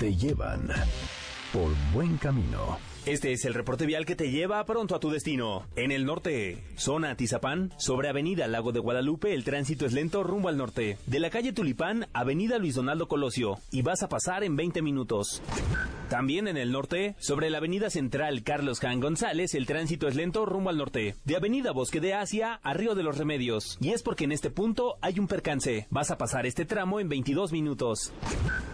te llevan por buen camino. Este es el reporte vial que te lleva pronto a tu destino. En el norte, zona Tizapán, sobre Avenida Lago de Guadalupe, el tránsito es lento rumbo al norte. De la calle Tulipán, Avenida Luis Donaldo Colosio, y vas a pasar en 20 minutos. También en el norte, sobre la Avenida Central Carlos Han González, el tránsito es lento rumbo al norte. De Avenida Bosque de Asia a Río de los Remedios. Y es porque en este punto hay un percance. Vas a pasar este tramo en 22 minutos.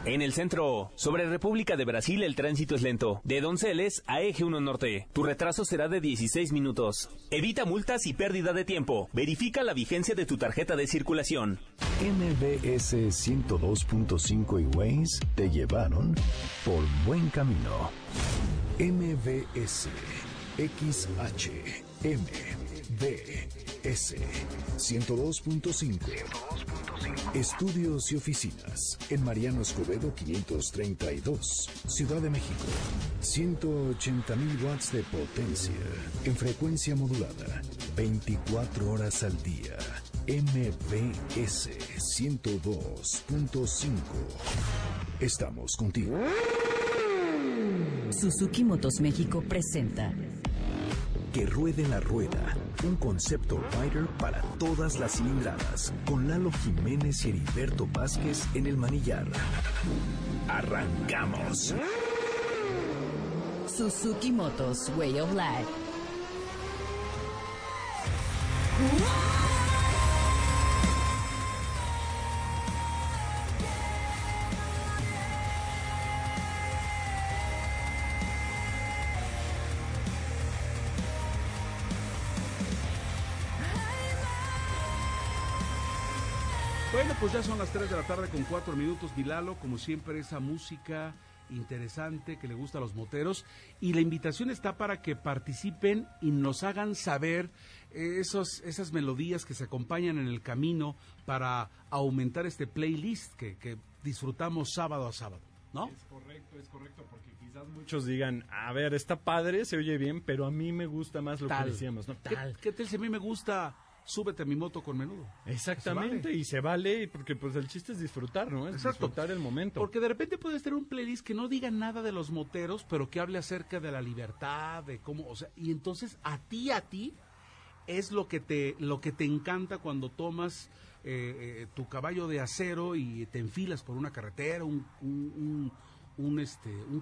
En el centro, sobre República de Brasil, el tránsito es lento. De Donceles a Eje 1 Norte. Tu retraso será de 16 minutos. Evita multas y pérdida de tiempo. Verifica la vigencia de tu tarjeta de circulación. MVS 102.5 y Waze te llevaron por buen camino. MVS XHMDS 102.5 Estudios y oficinas en Mariano Escobedo 532, Ciudad de México. 180.000 watts de potencia en frecuencia modulada 24 horas al día. MVS 102.5. Estamos contigo. Suzuki Motos México presenta Que Ruede la Rueda, un concepto rider para todas las cilindradas, con Lalo Jiménez y Heriberto Vázquez en el manillar. ¡Arrancamos! Suzuki Motos Way of Life. Bueno, pues ya son las 3 de la tarde con 4 minutos, Milalo, como siempre esa música interesante que le gusta a los moteros, y la invitación está para que participen y nos hagan saber esas melodías que se acompañan en el camino para aumentar este playlist que disfrutamos sábado a sábado, ¿no? Es correcto, porque quizás muchos digan, a ver, está padre, se oye bien, pero a mí me gusta más lo que decíamos, ¿no? ¿Qué tal si a mí me gusta... Súbete a mi moto con Menudo? Exactamente, se vale. Y se vale, porque pues el chiste es disfrutar, ¿no? Es exacto, disfrutar el momento. Porque de repente puedes tener un playlist que no diga nada de los moteros, pero que hable acerca de la libertad, de cómo, o sea, y entonces a ti es lo que te encanta cuando tomas tu caballo de acero y te enfilas por una carretera, un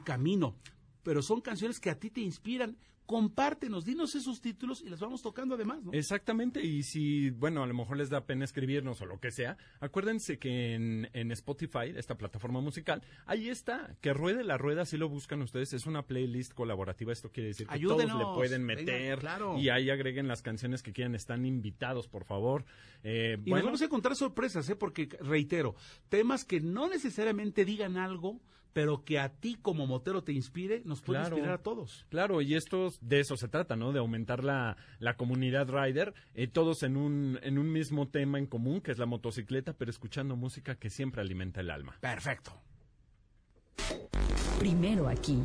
camino. Pero son canciones que a ti te inspiran. Compártenos, dinos esos títulos y las vamos tocando además, ¿no? Exactamente, y si, bueno, a lo mejor les da pena escribirnos o lo que sea, acuérdense que en Spotify, esta plataforma musical, ahí está, Que Ruede la Rueda, si lo buscan ustedes, es una playlist colaborativa, esto quiere decir que ayúdenos, todos le pueden meter, venga, claro, y ahí agreguen las canciones que quieran, están invitados, por favor. Y bueno, nos vamos a encontrar sorpresas, porque, reitero, temas que no necesariamente digan algo, pero que a ti como motero te inspire, nos puede inspirar a todos. Claro, y de eso se trata, ¿no? De aumentar la comunidad rider, todos en un mismo tema en común, que es la motocicleta, pero escuchando música que siempre alimenta el alma. Perfecto. Primero aquí.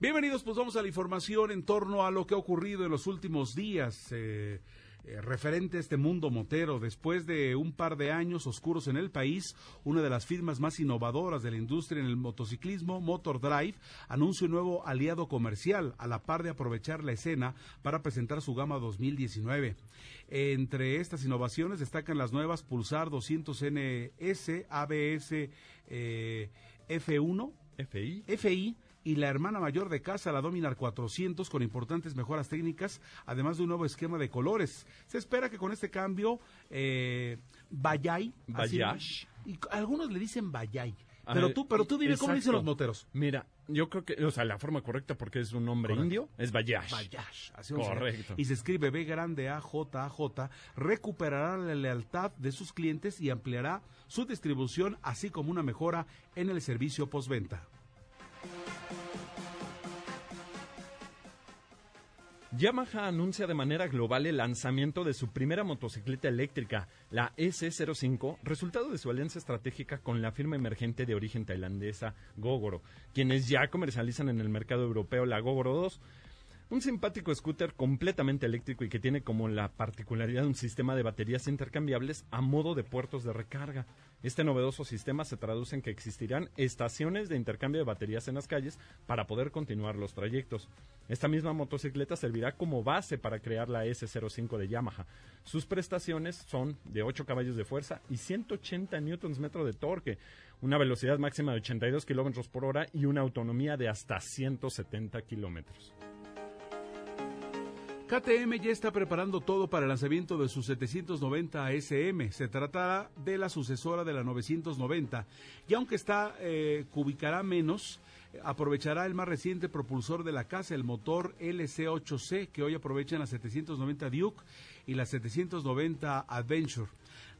Bienvenidos, pues vamos a la información en torno a lo que ha ocurrido en los últimos días, referente a este mundo motero. Después de un par de años oscuros en el país, una de las firmas más innovadoras de la industria en el motociclismo, Motor Drive, anuncia un nuevo aliado comercial, a la par de aprovechar la escena para presentar su gama 2019. Entre estas innovaciones destacan las nuevas Pulsar 200NS, ABS, F1, FI, y la hermana mayor de casa, la Dominar 400, con importantes mejoras técnicas, además de un nuevo esquema de colores. Se espera que con este cambio, Bajaj, y algunos le dicen Bajaj, pero tú dime, exacto, cómo dicen los moteros. Mira, yo creo que, o sea, la forma correcta, porque es un nombre indio, es Bajaj. Bajaj, así es. Correcto. Y se escribe B grande AJAJ, recuperará la lealtad de sus clientes y ampliará su distribución, así como una mejora en el servicio postventa. Yamaha anuncia de manera global el lanzamiento de su primera motocicleta eléctrica, la S05, resultado de su alianza estratégica con la firma emergente de origen tailandesa Gogoro, quienes ya comercializan en el mercado europeo la Gogoro 2. Un simpático scooter completamente eléctrico y que tiene como la particularidad de un sistema de baterías intercambiables a modo de puertos de recarga. Este novedoso sistema se traduce en que existirán estaciones de intercambio de baterías en las calles para poder continuar los trayectos. Esta misma motocicleta servirá como base para crear la S05 de Yamaha. Sus prestaciones son de 8 caballos de fuerza y 180 Nm de torque, una velocidad máxima de 82 km por hora y una autonomía de hasta 170 km. KTM ya está preparando todo para el lanzamiento de su 790 SM. Se tratará de la sucesora de la 990 y aunque esta cubicará menos, aprovechará el más reciente propulsor de la casa, el motor LC8C, que hoy aprovechan la 790 Duke y la 790 Adventure.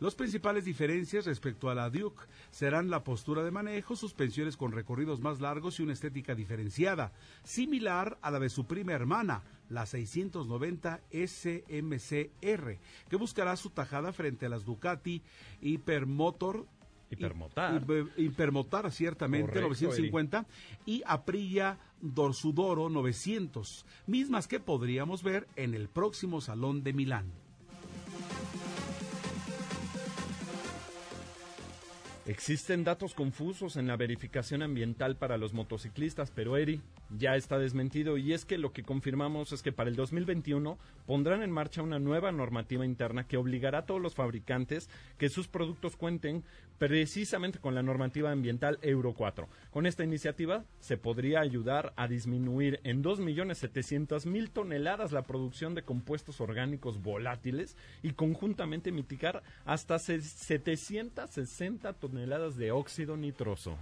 Las principales diferencias respecto a la Duke serán la postura de manejo, suspensiones con recorridos más largos y una estética diferenciada, similar a la de su prima hermana, la 690 SMCR, que buscará su tajada frente a las Ducati Hypermotor, ciertamente, correcto, 950, y Aprilia Dorsudoro 900, mismas que podríamos ver en el próximo Salón de Milán. Existen datos confusos en la verificación ambiental para los motociclistas, pero Eri ya está desmentido, y es que lo que confirmamos es que para el 2021 pondrán en marcha una nueva normativa interna que obligará a todos los fabricantes que sus productos cuenten precisamente con la normativa ambiental Euro 4. Con esta iniciativa se podría ayudar a disminuir en 2.700.000 toneladas la producción de compuestos orgánicos volátiles y conjuntamente mitigar hasta 760 toneladas de óxido nitroso.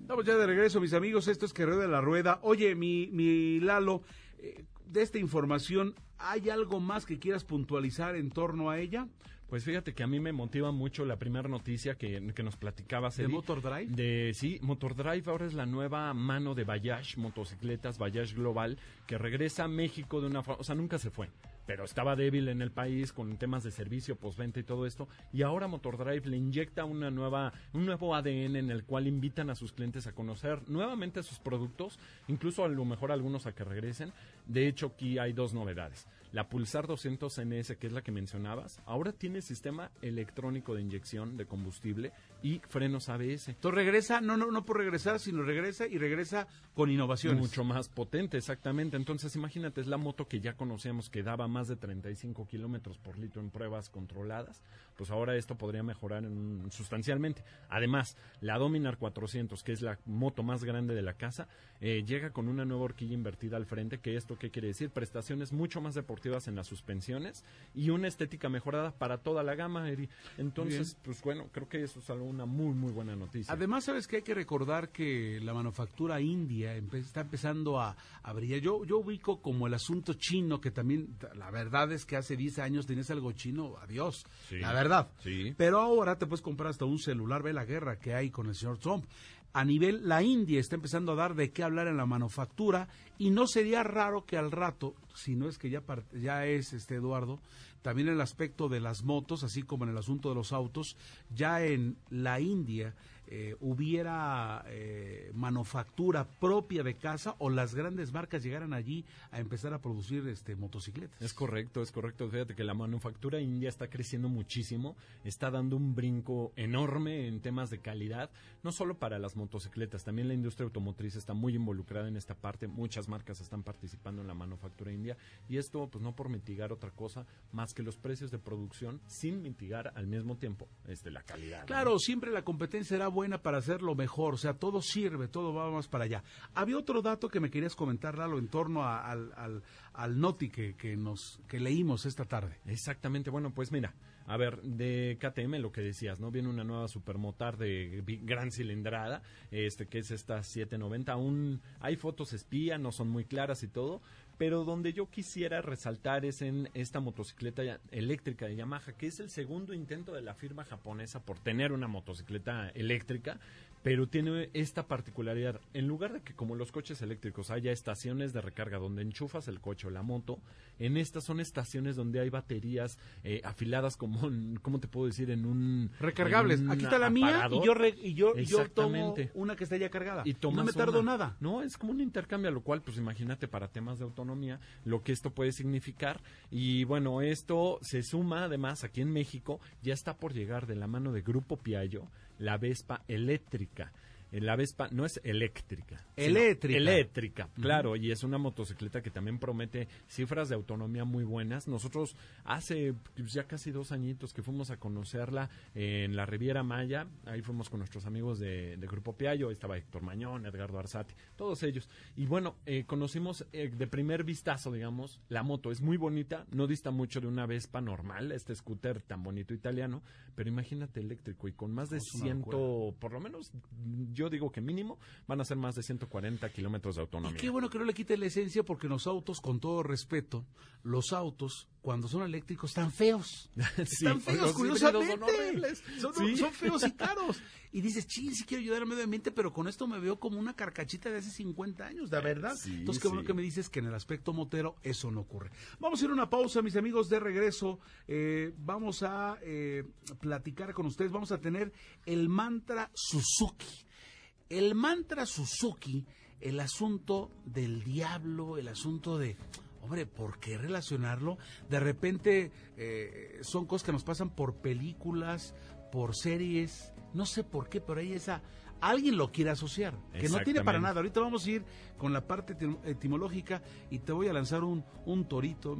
Estamos ya de regreso, mis amigos. Esto es Que Rueda la Rueda. Oye, mi Lalo, de esta información, ¿hay algo más que quieras puntualizar en torno a ella? Pues fíjate que a mí me motiva mucho la primera noticia que nos platicabas. ¿De Motor Drive? Sí, Motor Drive ahora es la nueva mano de Bajaj Motocicletas, Bajaj Global, que regresa a México de una forma, o sea, nunca se fue, pero estaba débil en el país con temas de servicio, postventa y todo esto, y ahora Motor Drive le inyecta un nuevo ADN en el cual invitan a sus clientes a conocer nuevamente sus productos, incluso a lo mejor algunos a que regresen. De hecho, aquí hay dos novedades. La Pulsar 200NS, que es la que mencionabas, ahora tiene sistema electrónico de inyección de combustible y frenos ABS. Entonces regresa, no por regresar, sino regresa con innovaciones. Mucho más potente, exactamente. Entonces imagínate, es la moto que ya conocíamos que daba más de 35 kilómetros por litro en pruebas controladas, pues ahora esto podría mejorar sustancialmente. Además, la Dominar 400, que es la moto más grande de la casa, llega con una nueva horquilla invertida al frente, que esto ¿qué quiere decir? Prestaciones mucho más deportivas en las suspensiones y una estética mejorada para toda la gama, Eri. Entonces, bien, pues bueno, creo que eso es una muy, muy buena noticia. Además, ¿sabes qué? Hay que recordar que la manufactura india está empezando a brillar. Yo ubico como el asunto chino, que también, la verdad es que hace 10 años tenías algo chino, adiós, sí, la verdad. Sí. Pero ahora te puedes comprar hasta un celular, ve la guerra que hay con el señor Trump. A nivel, la India está empezando a dar de qué hablar en la manufactura, y no sería raro que al rato, si no es que ya es, Eduardo, también el aspecto de las motos, así como en el asunto de los autos, ya en la India hubiera manufactura propia de casa, o las grandes marcas llegaran allí a empezar a producir motocicletas. Es correcto. Fíjate que la manufactura india está creciendo muchísimo, está dando un brinco enorme en temas de calidad, no solo para las motocicletas, también la industria automotriz está muy involucrada en esta parte, muchas marcas están participando en la manufactura india, y esto pues no por mitigar otra cosa más que los precios de producción, sin mitigar al mismo tiempo la calidad. Claro, ¿no? Siempre la competencia será buena para hacerlo mejor, o sea, todo sirve, todo va más para allá. Había otro dato que me querías comentar, Lalo, en torno al noti que leímos esta tarde. Exactamente, bueno, pues mira, a ver, de KTM lo que decías, ¿no? Viene una nueva supermotar de gran cilindrada, que es esta 790, hay fotos espía, no son muy claras y todo, Pero donde yo quisiera resaltar es en esta motocicleta eléctrica de Yamaha, que es el segundo intento de la firma japonesa por tener una motocicleta eléctrica, pero tiene esta particularidad. En lugar de que como los coches eléctricos haya estaciones de recarga donde enchufas el coche o la moto, en estas son estaciones donde hay baterías afiladas como, ¿cómo te puedo decir? En un... recargables. En un... aquí está la aparador. Mía y yo tomo una que está ya cargada. Y no me tardo nada. No, es como un intercambio, a lo cual, pues imagínate, para temas de autonomía, lo que esto puede significar. Y bueno, esto se suma, además, aquí en México, ya está por llegar de la mano de Grupo Piaggio la Vespa eléctrica. La Vespa no es eléctrica. Eléctrica. Eléctrica, claro, y es una motocicleta que también promete cifras de autonomía muy buenas. Nosotros hace ya casi 2 añitos que fuimos a conocerla en la Riviera Maya. Ahí fuimos con nuestros amigos de Grupo Piaggio. Ahí estaba Héctor Mañón, Edgardo Arzate, todos ellos. Y bueno, conocimos de primer vistazo, digamos, la moto. Es muy bonita, no dista mucho de una Vespa normal, este scooter tan bonito italiano, pero imagínate eléctrico y con más de 100, por lo menos... yo digo que mínimo van a ser más de 140 kilómetros de autonomía. Y qué bueno que no le quite la esencia, porque los autos, con todo respeto, los autos cuando son eléctricos están feos. Sí, están feos, curiosamente. Son horribles. Son feos y caros. Y dices, ching, si quiero ayudar al medio ambiente, pero con esto me veo como una carcachita de hace 50 años, la verdad. Sí, entonces, qué bueno que me dices que en el aspecto motero eso no ocurre. Vamos a ir a una pausa, mis amigos, de regreso. Vamos a platicar con ustedes. Vamos a tener el mantra Suzuki. El mantra Suzuki, el asunto del diablo, el asunto de, hombre, ¿por qué relacionarlo? De repente son cosas que nos pasan por películas, por series, no sé por qué, pero hay esa... alguien lo quiere asociar, que no tiene para nada. Ahorita vamos a ir con la parte etimológica y te voy a lanzar un torito,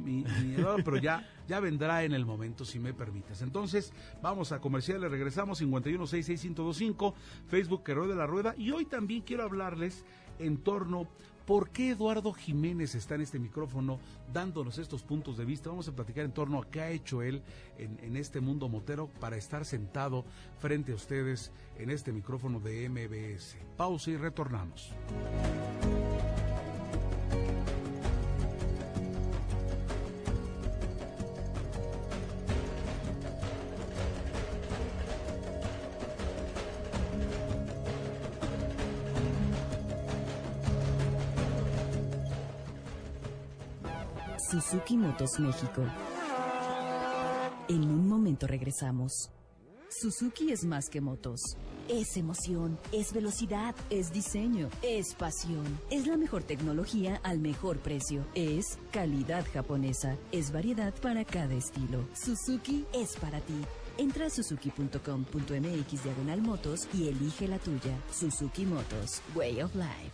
pero ya vendrá en el momento, si me permites. Entonces, vamos a comerciales, regresamos, 51661025, Facebook Que Rueda la Rueda. Y hoy también quiero hablarles en torno por qué Eduardo Jiménez está en este micrófono dándonos estos puntos de vista. Vamos a platicar en torno a qué ha hecho él en este mundo motero para estar sentado frente a ustedes en este micrófono de MVS. Pausa y retornamos. Suzuki Motos México. En un momento regresamos. Suzuki es más que motos. Es emoción, es velocidad, es diseño, es pasión. Es la mejor tecnología al mejor precio. Es calidad japonesa. Es variedad para cada estilo. Suzuki es para ti. Entra a suzuki.com.mx/motos y elige la tuya. Suzuki Motos, Way of Life.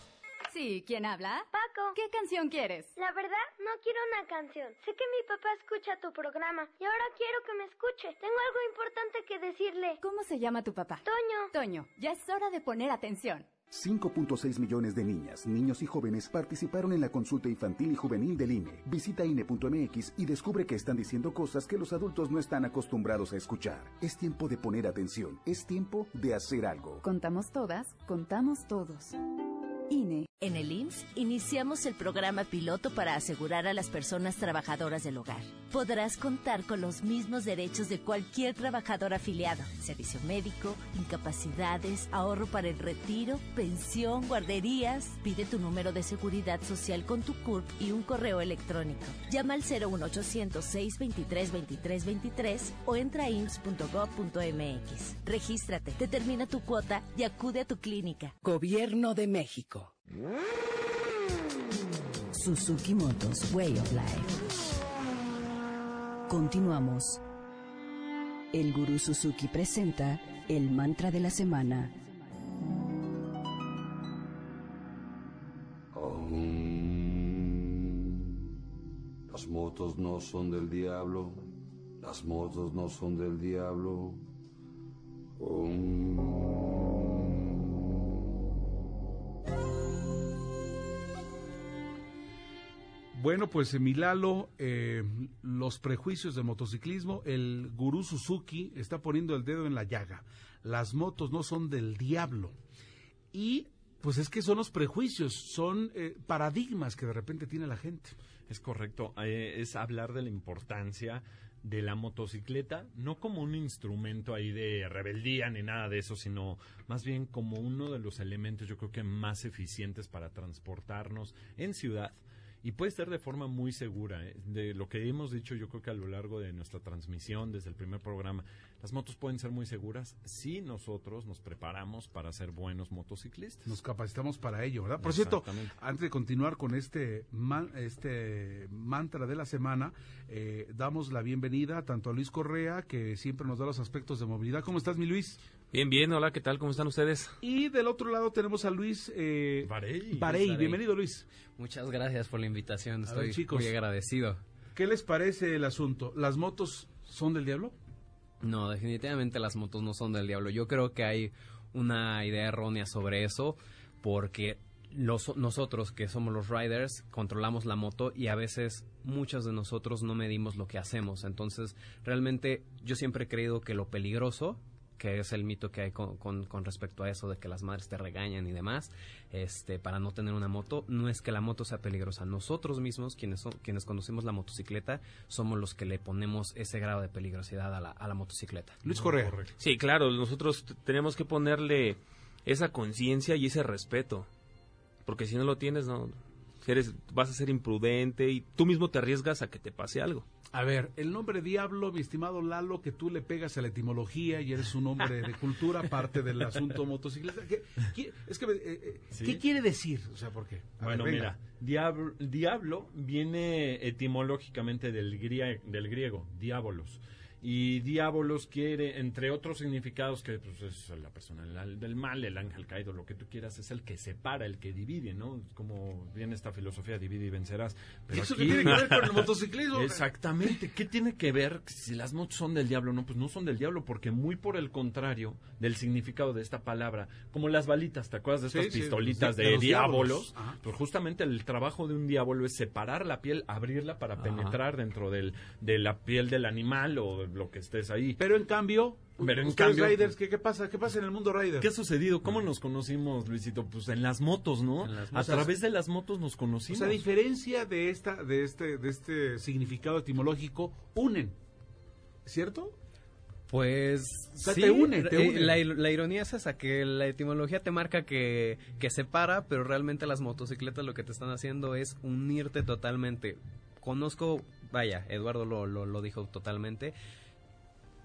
Sí, ¿quién habla? Paco. ¿Qué canción quieres? La verdad, no quiero una canción. Sé que mi papá escucha tu programa y ahora quiero que me escuche. Tengo algo importante que decirle. ¿Cómo se llama tu papá? Toño. Toño, ya es hora de poner atención. 5.6 millones de niñas, niños y jóvenes participaron en la consulta infantil y juvenil del INE. Visita INE.mx y descubre que están diciendo cosas que los adultos no están acostumbrados a escuchar. Es tiempo de poner atención. Es tiempo de hacer algo. Contamos todas, contamos todos. INE. En el IMSS iniciamos el programa piloto para asegurar a las personas trabajadoras del hogar. Podrás contar con los mismos derechos de cualquier trabajador afiliado: servicio médico, incapacidades, ahorro para el retiro, pensión, guarderías. Pide tu número de seguridad social con tu CURP y un correo electrónico. Llama al 01800-623-2323 o entra a IMSS.gov.mx. Regístrate, determina tu cuota y acude a tu clínica. Gobierno de México. Suzuki Motos, Way of Life. Continuamos. El Gurú Suzuki presenta el mantra de la semana. Las motos no son del diablo. Las motos no son del diablo. Bueno, pues Milalo, los prejuicios del motociclismo, el Gurú Suzuki está poniendo el dedo en la llaga. Las motos no son del diablo. Y pues es que son los prejuicios, son paradigmas que de repente tiene la gente. Es correcto, es hablar de la importancia de la motocicleta, no como un instrumento ahí de rebeldía ni nada de eso, sino más bien como uno de los elementos, yo creo que más eficientes para transportarnos en ciudad. Y puede ser de forma muy segura, ¿eh? De lo que hemos dicho, yo creo que a lo largo de nuestra transmisión, desde el primer programa, las motos pueden ser muy seguras si nosotros nos preparamos para ser buenos motociclistas. Nos capacitamos para ello, ¿verdad? Por cierto, antes de continuar con este mantra de la semana, damos la bienvenida tanto a Luis Correa, que siempre nos da los aspectos de movilidad. ¿Cómo estás, mi Luis? Bien, bien, hola, ¿qué tal? ¿Cómo están ustedes? Y del otro lado tenemos a Luis Barei. Bienvenido, Luis. Muchas gracias por la invitación, estoy muy agradecido. ¿Qué les parece el asunto? ¿Las motos son del diablo? No, definitivamente las motos no son del diablo. Yo creo que hay una idea errónea sobre eso, porque nosotros que somos los riders controlamos la moto y a veces muchos de nosotros no medimos lo que hacemos. Entonces, realmente yo siempre he creído que lo peligroso, que es el mito que hay con respecto a eso de que las madres te regañan y demás, para no tener una moto, no es que la moto sea peligrosa. Nosotros mismos, quienes conocemos la motocicleta, somos los que le ponemos ese grado de peligrosidad a la motocicleta. Luis Correa. Sí, claro, nosotros tenemos que ponerle esa conciencia y ese respeto, porque si no lo tienes, vas a ser imprudente y tú mismo te arriesgas a que te pase algo. A ver, el nombre diablo, mi estimado Lalo, que tú le pegas a la etimología y eres un hombre de cultura, parte del asunto motocicleta. ¿Sí? ¿Qué quiere decir? O sea, ¿por qué? Mira, diablo viene etimológicamente del griego, diabolos. Y diabolos quiere, entre otros significados, que pues, es la persona del mal, el ángel caído, lo que tú quieras, es el que separa, el que divide, ¿no? Como viene esta filosofía, divide y vencerás. Pero ¿eso aquí, qué tiene que ver con el motociclismo? Exactamente. ¿Qué tiene que ver si las motos son del diablo? No, pues no son del diablo, porque muy por el contrario del significado de esta palabra, como las balitas, ¿te acuerdas de estas pistolitas de diabolos? Pues justamente el trabajo de un diablo es separar la piel, abrirla para penetrar dentro de la piel del animal o lo que estés ahí. Pero en cambio, riders, ¿qué pasa? ¿Qué pasa en el mundo rider? ¿Qué ha sucedido? ¿Cómo nos conocimos, Luisito? Pues en las motos, ¿no? A través de las motos nos conocimos. O sea, a diferencia de este significado etimológico, unen, ¿cierto? Pues o sea, sí, te une. La ironía es esa, que la etimología te marca que separa, pero realmente las motocicletas lo que te están haciendo es unirte totalmente. Eduardo lo dijo totalmente.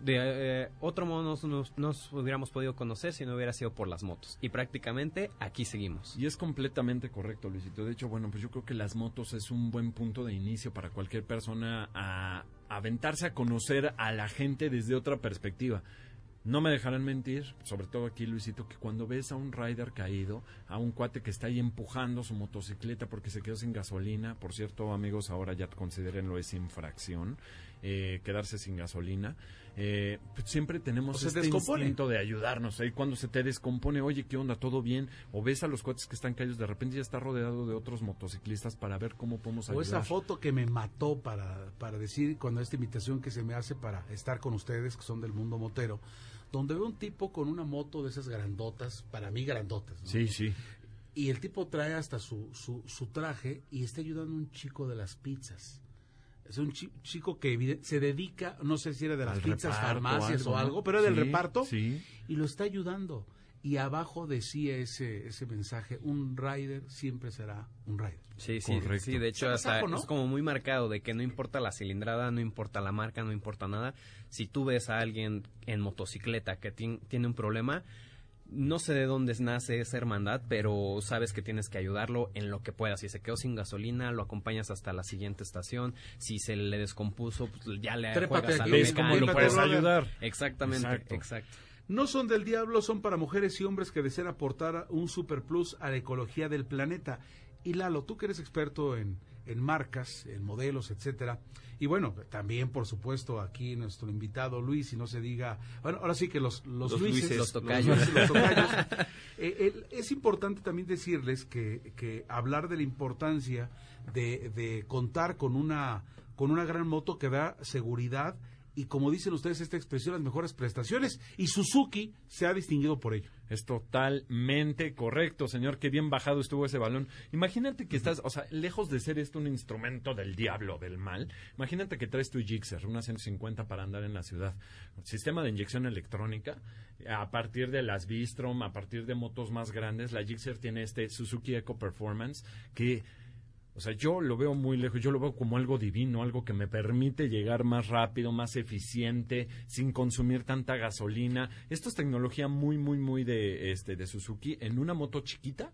De otro modo nos hubiéramos podido conocer si no hubiera sido por las motos. Y prácticamente aquí seguimos. Y es completamente correcto, Luisito. De hecho, bueno, pues yo creo que las motos es un buen punto de inicio para cualquier persona a aventarse a conocer a la gente desde otra perspectiva. No me dejarán mentir, sobre todo aquí, Luisito, que cuando ves a un rider caído, a un cuate que está ahí empujando su motocicleta porque se quedó sin gasolina, por cierto, amigos, ahora ya considérenlo, es infracción, quedarse sin gasolina, pues siempre tenemos instinto de ayudarnos. Ahí cuando se te descompone, oye, ¿qué onda? ¿Todo bien? O ves a los cuates que están caídos, de repente ya está rodeado de otros motociclistas para ver cómo podemos ayudar. O esa foto que me mató para decir, cuando esta invitación que se me hace para estar con ustedes, que son del mundo motero, donde veo un tipo con una moto de esas grandotas, para mí grandotas, ¿no? Sí, sí. Y el tipo trae hasta su traje y está ayudando a un chico de las pizzas. Es un chico que se dedica, no sé si era de las pizzas, farmacias o algo, pero era del reparto, sí. Y lo está ayudando. Y abajo decía ese mensaje, un rider siempre será un rider. Sí, sí, correcto. Sí, de hecho hasta es como muy marcado de que no importa la cilindrada, no importa la marca, no importa nada. Si tú ves a alguien en motocicleta que tiene un problema, no sé de dónde nace esa hermandad, pero sabes que tienes que ayudarlo en lo que puedas. Si se quedó sin gasolina, lo acompañas hasta la siguiente estación. Si se le descompuso, pues ya le juegas a lo mecánico. Lo puedes ayudar. Exactamente, exacto. No son del diablo, son para mujeres y hombres que desean aportar un superplus a la ecología del planeta. Y Lalo, tú que eres experto en marcas, en modelos, etcétera, y bueno, también por supuesto aquí nuestro invitado Luis, y no se diga, bueno, ahora sí que los Luises, los tocayos. Los tocayos. Es importante también decirles que hablar de la importancia de contar con una gran moto que da seguridad y, como dicen ustedes, esta expresión, las mejores prestaciones, y Suzuki se ha distinguido por ello. Es totalmente correcto, señor, qué bien bajado estuvo ese balón. Imagínate que estás, o sea, lejos de ser esto un instrumento del diablo, del mal, imagínate que traes tu Gixxer, una 150 para andar en la ciudad, sistema de inyección electrónica, a partir de las Bistrom, a partir de motos más grandes, la Gixxer tiene este Suzuki Eco Performance, que... O sea, yo lo veo muy lejos, yo lo veo como algo divino, algo que me permite llegar más rápido, más eficiente, sin consumir tanta gasolina. Esto es tecnología muy de Suzuki. En una moto chiquita,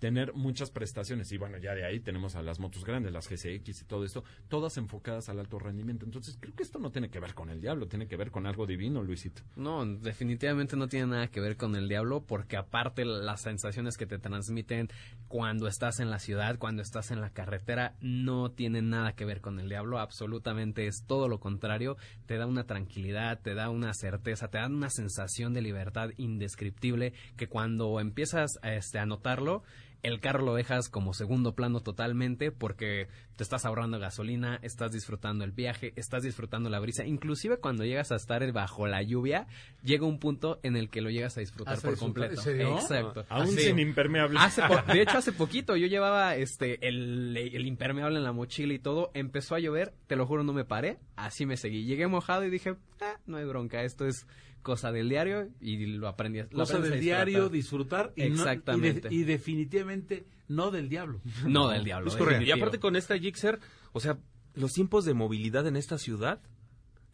tener muchas prestaciones. Y bueno, ya de ahí tenemos a las motos grandes, las GCX y todo esto, todas enfocadas al alto rendimiento. Entonces, creo que esto no tiene que ver con el diablo, tiene que ver con algo divino, Luisito. No, definitivamente no tiene nada que ver con el diablo, porque aparte las sensaciones que te transmiten cuando estás en la ciudad, cuando estás en la carretera, no tienen nada que ver con el diablo, absolutamente es todo lo contrario. Te da una tranquilidad, te da una certeza, te da una sensación de libertad indescriptible, que cuando empiezas a notarlo, el carro lo dejas como segundo plano totalmente, porque te estás ahorrando gasolina, estás disfrutando el viaje, estás disfrutando la brisa. Inclusive cuando llegas a estar bajo la lluvia, llega un punto en el que lo llegas a disfrutar por completo. Exacto. Aún sin impermeable. De hecho, hace poquito yo llevaba el impermeable en la mochila y todo. Empezó a llover, te lo juro, no me paré. Así me seguí. Llegué mojado y dije, no hay bronca, esto es cosa del diario, y lo aprendí. Cosa del diario, disfrutar. Exactamente. Y definitivamente no del diablo. No del diablo. Es correcto. Y aparte con esta Gixxer, o sea, los tiempos de movilidad en esta ciudad,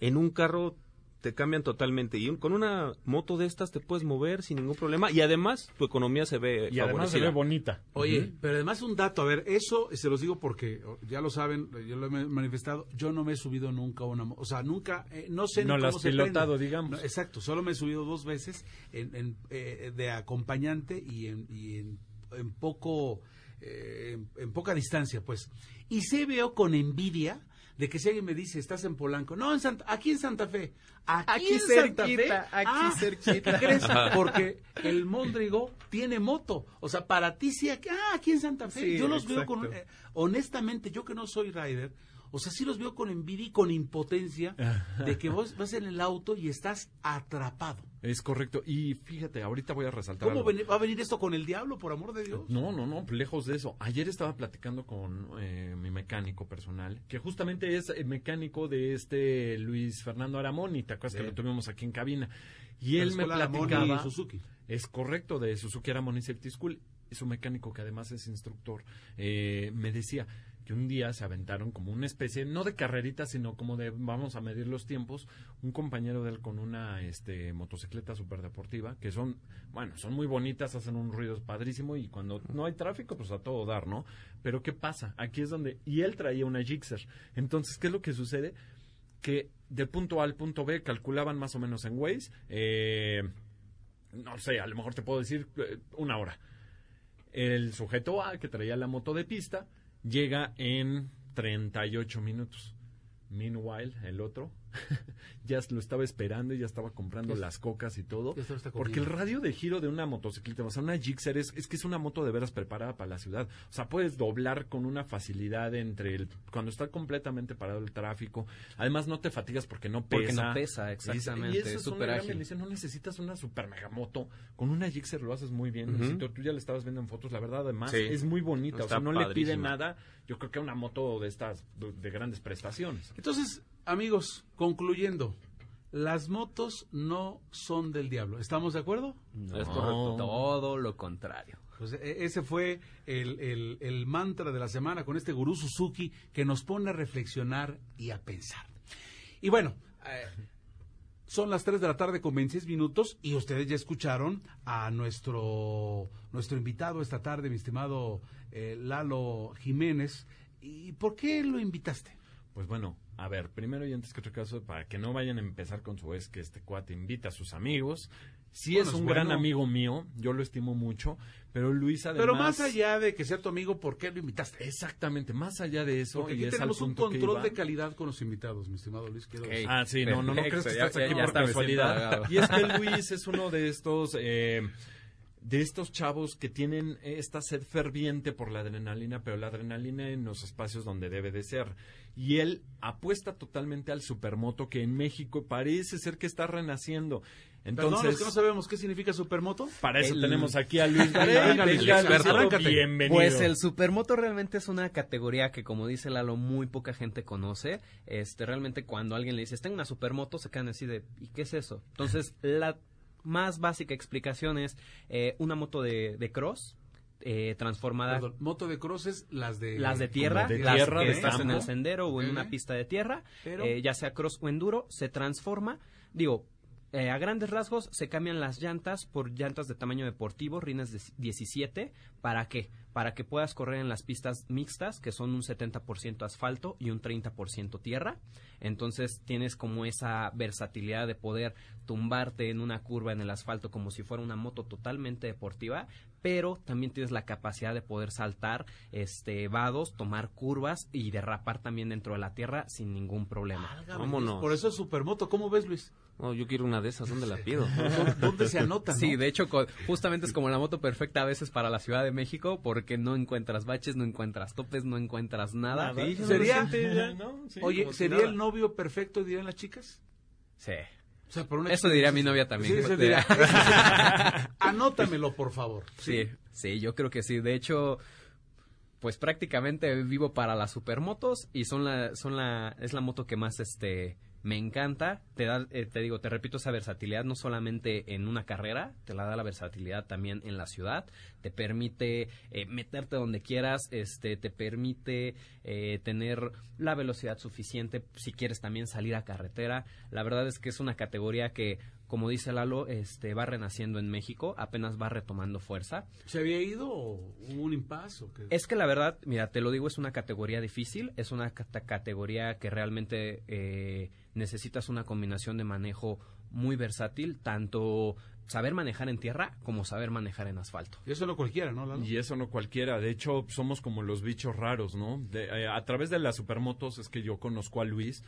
en un carro te cambian totalmente, y con una moto de estas te puedes mover sin ningún problema, y además tu economía se ve favorecida. Y además se ve bonita. Oye, pero además un dato, a ver, eso se los digo porque ya lo saben, yo lo he manifestado, yo no me he subido nunca a una moto, o sea, nunca, no sé no ni cómo se prende. No la has pilotado, digamos. No, exacto, solo me he subido dos veces de acompañante y en poca distancia, pues. Y se veo con envidia de que si alguien me dice, estás en Polanco, no, aquí en Santa Fe, aquí en cerquita, Santa Fe, cerquita. ¿Qué crees? Porque el Mondrigo tiene moto, o sea, para ti sí, aquí en Santa Fe, sí, yo los veo con, honestamente, yo que no soy rider, o sea, sí los veo con envidia y con impotencia de que vos vas en el auto y estás atrapado. Es correcto, y fíjate, ahorita voy a resaltar ¿cómo algo. Va a venir esto con el diablo, por amor de Dios? No, lejos de eso. Ayer estaba platicando con mi mecánico personal, que justamente es el mecánico de este Luis Fernando Aramoni, ¿te acuerdas que lo tuvimos aquí en cabina? Y él me platicaba... Aramoni, Suzuki. Es correcto, de Suzuki Aramoni Safety School, es un mecánico que además es instructor, me decía... que un día se aventaron como una especie, no de carrerita, sino como de vamos a medir los tiempos, un compañero de él con una motocicleta superdeportiva, que son muy bonitas, hacen un ruido padrísimo, y cuando no hay tráfico, pues a todo dar, ¿no? Pero ¿qué pasa? Aquí es donde... Y él traía una Gixxer. Entonces, ¿qué es lo que sucede? Que de punto A al punto B calculaban más o menos en Waze, no sé, a lo mejor te puedo decir una hora. El sujeto A, que traía la moto de pista, llega en 38 minutos. Meanwhile, el otro ya lo estaba esperando y ya estaba comprando las cocas y todo. Porque el radio de giro de una motocicleta, o sea, una Gixxer, es que es una moto de veras preparada para la ciudad. O sea, puedes doblar con una facilidad cuando está completamente parado el tráfico. Además, no te fatigas porque no pesa. Porque no pesa, exactamente. Y eso es súper ágil. No necesitas una super megamoto. Con una Gixxer lo haces muy bien. Tú ya le estabas viendo en fotos. La verdad, además, es muy bonita. Está padrísimo. Le pide nada. Yo creo que una moto de estas, de grandes prestaciones. Entonces, amigos, concluyendo, las motos no son del diablo. ¿Estamos de acuerdo? No, es correcto. Todo lo contrario. Pues ese fue el mantra de la semana con este Gurú Suzuki, que nos pone a reflexionar y a pensar. Y bueno, son las 3 de la tarde con 26 minutos y ustedes ya escucharon a nuestro invitado esta tarde, mi estimado Lalo Jiménez. ¿Y por qué lo invitaste? Pues bueno, a ver, primero y antes que otro caso, para que no vayan a empezar con su que este cuate invita a sus amigos. Sí, bueno, es un gran amigo mío, yo lo estimo mucho, pero Luis además... Pero más allá de que sea tu amigo, ¿por qué lo invitaste? Exactamente, más allá de eso... Porque aquí tenemos un control de calidad con los invitados, mi estimado Luis. No crees que estás aquí por casualidad. Y es que Luis es uno de estos... de estos chavos que tienen esta sed ferviente por la adrenalina, pero la adrenalina en los espacios donde debe de ser. Y él apuesta totalmente al supermoto, que en México parece ser que está renaciendo. Entonces, perdón, es que no sabemos qué significa supermoto. Para eso tenemos aquí a Luis Barei, bienvenido. Pues el supermoto realmente es una categoría que, como dice Lalo, muy poca gente conoce. Realmente cuando alguien le dice, está en una supermoto, se quedan así de, ¿y qué es eso? Entonces, la más básica explicación es una moto de cross. Transformada. Perdón, moto de cross es las de tierra, las que estás en el sendero o en una pista de tierra, pero, ya sea cross o enduro, se transforma, a grandes rasgos se cambian las llantas por llantas de tamaño deportivo, rines de 17, ¿para qué? Para que puedas correr en las pistas mixtas, que son un 70% asfalto y un 30% tierra. Entonces tienes como esa versatilidad de poder tumbarte en una curva en el asfalto como si fuera una moto totalmente deportiva, pero también tienes la capacidad de poder saltar vados, tomar curvas y derrapar también dentro de la tierra sin ningún problema. Álgame, vámonos. Por eso es supermoto. ¿Cómo ves, Luis? No, yo quiero una de esas. ¿Dónde la pido? ¿Dónde se anota? Sí, ¿no? De hecho, justamente es como la moto perfecta a veces para la Ciudad de México, porque no encuentras baches, no encuentras topes, no encuentras nada. Sí, sería, ¿no? Sí, oye, ¿sería el novio perfecto, dirían las chicas? Sí. O sea, por una eso diría mi novia también. Sí, anótamelo, por favor. Sí. Sí, yo creo que sí. De hecho, pues prácticamente vivo para las supermotos y es la moto que más me encanta. Te repito, esa versatilidad no solamente en una carrera, te la da la versatilidad también en la ciudad, te permite meterte donde quieras, te permite tener la velocidad suficiente si quieres también salir a carretera. La verdad es que es una categoría que, como dice Lalo, va renaciendo en México, apenas va retomando fuerza. ¿Se había ido o hubo un impasse? Es que la verdad, mira, te lo digo, es una categoría difícil, es una categoría que realmente necesitas una combinación de manejo muy versátil, tanto saber manejar en tierra como saber manejar en asfalto. Y eso no cualquiera, ¿no, Lalo? Y eso no cualquiera. De hecho, somos como los bichos raros, ¿no? A través de las supermotos es que yo conozco a Luis,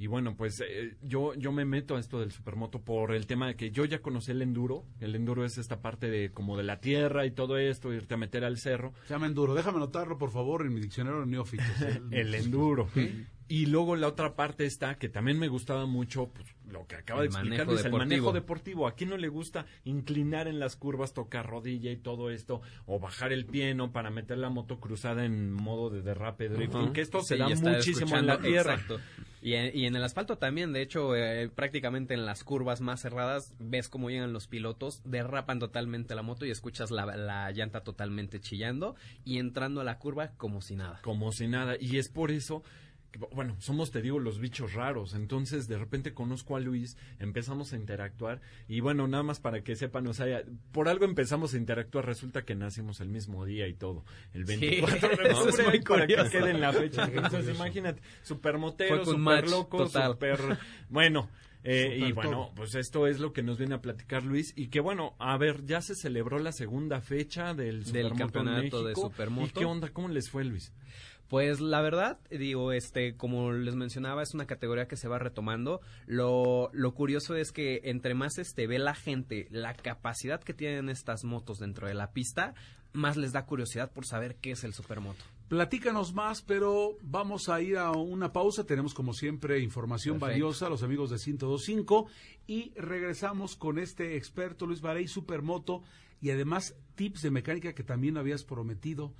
y bueno, pues yo me meto a esto del supermoto por el tema de que yo ya conocí el enduro. El enduro es esta parte de como de la tierra y todo esto, irte a meter al cerro. Se llama enduro, déjame anotarlo por favor en mi diccionario de neófitos. El enduro. ¿Sí? Y luego la otra parte está, que también me gustaba mucho, pues, lo que acaba de explicar, es el manejo deportivo. ¿A quién no le gusta inclinar en las curvas, tocar rodilla y todo esto? O bajar el pie, ¿no? Para meter la moto cruzada en modo de derrape, drifting, que esto se da muchísimo en la tierra. Exacto. Y en el asfalto también, de hecho, prácticamente en las curvas más cerradas, ves cómo llegan los pilotos, derrapan totalmente la moto y escuchas la llanta totalmente chillando y entrando a la curva como si nada. Como si nada, y es por eso... Bueno, somos, te digo, los bichos raros. Entonces, de repente conozco a Luis, empezamos a interactuar y bueno, nada más para que sepan, o sea, por algo empezamos a interactuar, resulta que nacimos el mismo día y todo, el 24 de octubre, es muy para curioso. Que queden la fecha. Entonces, imagínate, supermotero, superloco, super... Bueno... y bueno, pues esto es lo que nos viene a platicar Luis. Y que bueno, a ver, ya se celebró la segunda fecha del campeonato de supermoto. ¿Y qué onda? ¿Cómo les fue, Luis? Pues la verdad, digo, como les mencionaba, es una categoría que se va retomando. Lo curioso es que entre más ve la gente la capacidad que tienen estas motos dentro de la pista, más les da curiosidad por saber qué es el supermoto. Platícanos más, pero vamos a ir a una pausa. Tenemos, como siempre, información valiosa a los amigos de 102.5 y regresamos con este experto, Luis Barei, supermoto, y además tips de mecánica que también habías prometido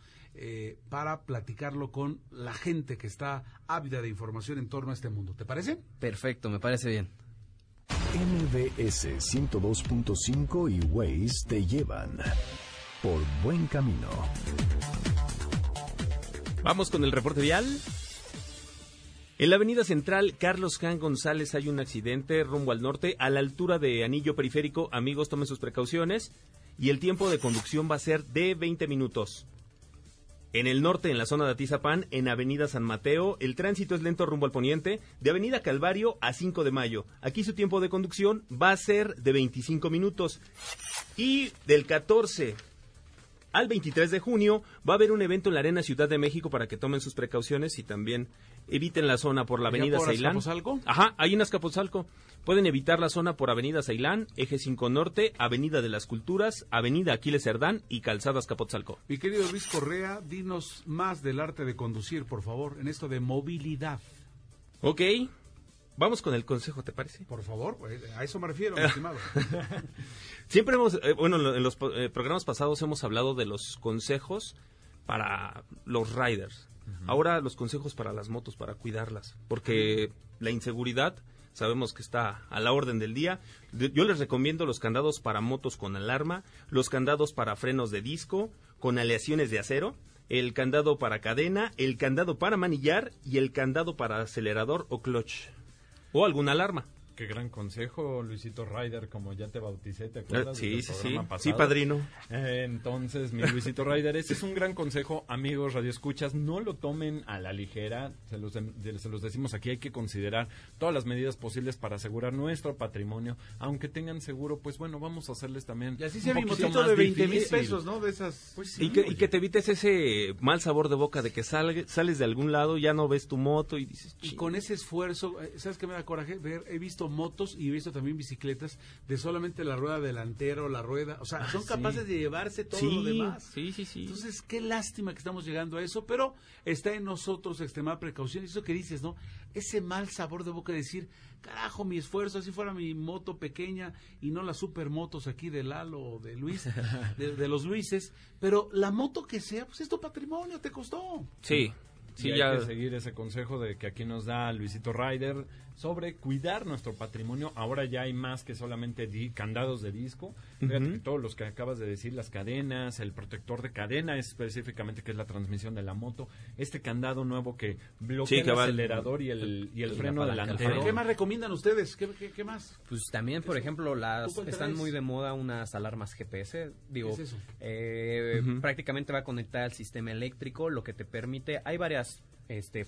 para platicarlo con la gente que está ávida de información en torno a este mundo. ¿Te parece? Perfecto, me parece bien. MVS 102.5 y Waze te llevan por buen camino. Vamos con el reporte vial. En la Avenida Central Carlos Han González hay un accidente rumbo al norte, a la altura de Anillo Periférico. Amigos, tomen sus precauciones y el tiempo de conducción va a ser de 20 minutos. En el norte, en la zona de Tizapán, en Avenida San Mateo, el tránsito es lento rumbo al poniente, de Avenida Calvario a 5 de Mayo. Aquí su tiempo de conducción va a ser de 25 minutos. Y del 14... al 23 de junio va a haber un evento en la Arena Ciudad de México para que tomen sus precauciones y también eviten la zona por la Avenida Ceilán. ¿Azcapotzalco? Ajá, ahí en Azcapotzalco. Pueden evitar la zona por Avenida Ceilán, Eje 5 Norte, Avenida de las Culturas, Avenida Aquiles Cerdán y Calzada Azcapotzalco. Mi querido Luis Correa, dinos más del arte de conducir, por favor, en esto de movilidad. Ok, vamos con el consejo, ¿te parece? Por favor, pues, a eso me refiero, mi estimado. Siempre hemos, en los programas pasados hemos hablado de los consejos para los riders. Uh-huh. Ahora los consejos para las motos, para cuidarlas, porque la inseguridad sabemos que está a la orden del día. Yo les recomiendo los candados para motos con alarma, los candados para frenos de disco, con aleaciones de acero, el candado para cadena, el candado para manillar y el candado para acelerador o clutch. O alguna alarma. Qué gran consejo, Luisito Rider, como ya te bauticé, ¿te acuerdas? Sí, pasado? Sí, padrino. Entonces, mi Luisito Rider, ese es un gran consejo, amigos radioescuchas, no lo tomen a la ligera, se los decimos aquí, hay que considerar todas las medidas posibles para asegurar nuestro patrimonio, aunque tengan seguro, pues bueno, vamos a hacerles también. Y así se ve un poquito de 20,000 pesos, ¿no? De esas. Pues sí, y que te evites ese mal sabor de boca de que sales de algún lado, ya no ves tu moto y dices. Y con ese esfuerzo, ¿sabes qué me da coraje? He visto motos y he visto también bicicletas de solamente la rueda delantera o la rueda, o sea, son capaces de llevarse todo lo demás. Sí. Entonces, qué lástima que estamos llegando a eso, pero está en nosotros extremar precaución. Eso que dices, ¿no? Ese mal sabor de boca de decir, carajo, mi esfuerzo, así fuera mi moto pequeña y no las supermotos aquí de Lalo o de Luis, de los Luises, pero la moto que sea, pues es tu patrimonio, te costó. Sí. Sí, y hay que seguir ese consejo de que aquí nos da Luisito Rider sobre cuidar nuestro patrimonio. Ahora ya hay más que solamente candados de disco. Fíjate que todos los que acabas de decir, las cadenas, el protector de cadena específicamente, que es la transmisión de la moto, este candado nuevo que bloquea el acelerador y el freno delantero. ¿Qué más recomiendan ustedes? ¿Qué más? Pues también, por ejemplo, están muy de moda unas alarmas GPS. Digo, ¿qué es eso? Prácticamente va a conectar al sistema eléctrico, lo que te permite, hay varias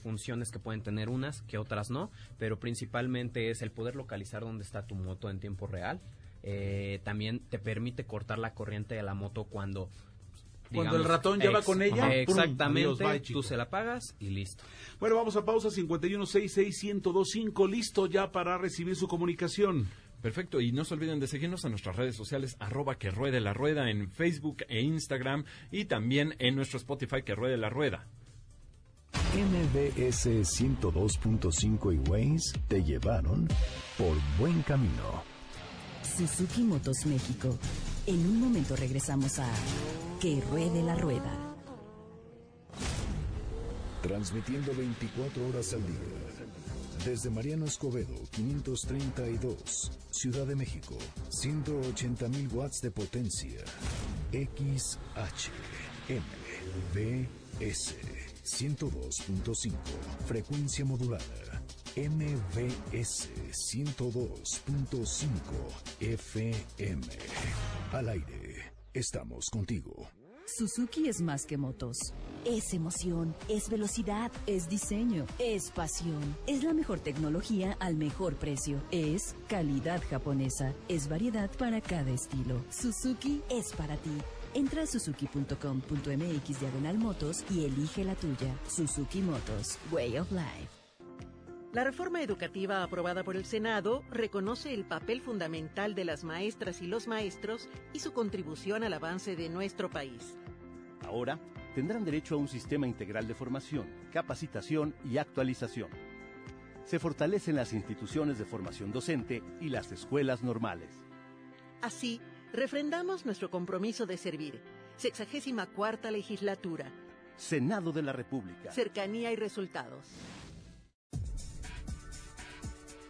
funciones que pueden tener unas que otras no, pero principalmente es el poder localizar dónde está tu moto en tiempo real. También te permite cortar la corriente de la moto cuando el ratón ya va con ella. Exactamente, ¡pum! Adiós, bye, tú se la pagas y listo. Bueno, vamos a pausa. 5166-1025, listo ya para recibir su comunicación. Perfecto, y no se olviden de seguirnos en nuestras redes sociales, @ Que Ruede la Rueda en Facebook e Instagram, y también en nuestro Spotify, Que Ruede la Rueda. MVS 102.5 y Waze te llevaron por buen camino. Suzuki Motos México. En un momento regresamos a Que Ruede la Rueda. Transmitiendo 24 horas al día. Desde Mariano Escobedo, 532, Ciudad de México. 180,000 watts de potencia. XHMVS 102.5, frecuencia modulada, MVS 102.5 FM. Al aire, estamos contigo. Suzuki es más que motos. Es emoción, es velocidad, es diseño, es pasión. Es la mejor tecnología al mejor precio. Es calidad japonesa. Es variedad para cada estilo. Suzuki es para ti. Entra a suzuki.com.mx/motos y elige la tuya. Suzuki Motos, Way of Life. La reforma educativa aprobada por el Senado reconoce el papel fundamental de las maestras y los maestros y su contribución al avance de nuestro país. Ahora tendrán derecho a un sistema integral de formación, capacitación y actualización. Se fortalecen las instituciones de formación docente y las escuelas normales. Así, refrendamos nuestro compromiso de servir. 64ª Legislatura. Senado de la República. Cercanía y resultados.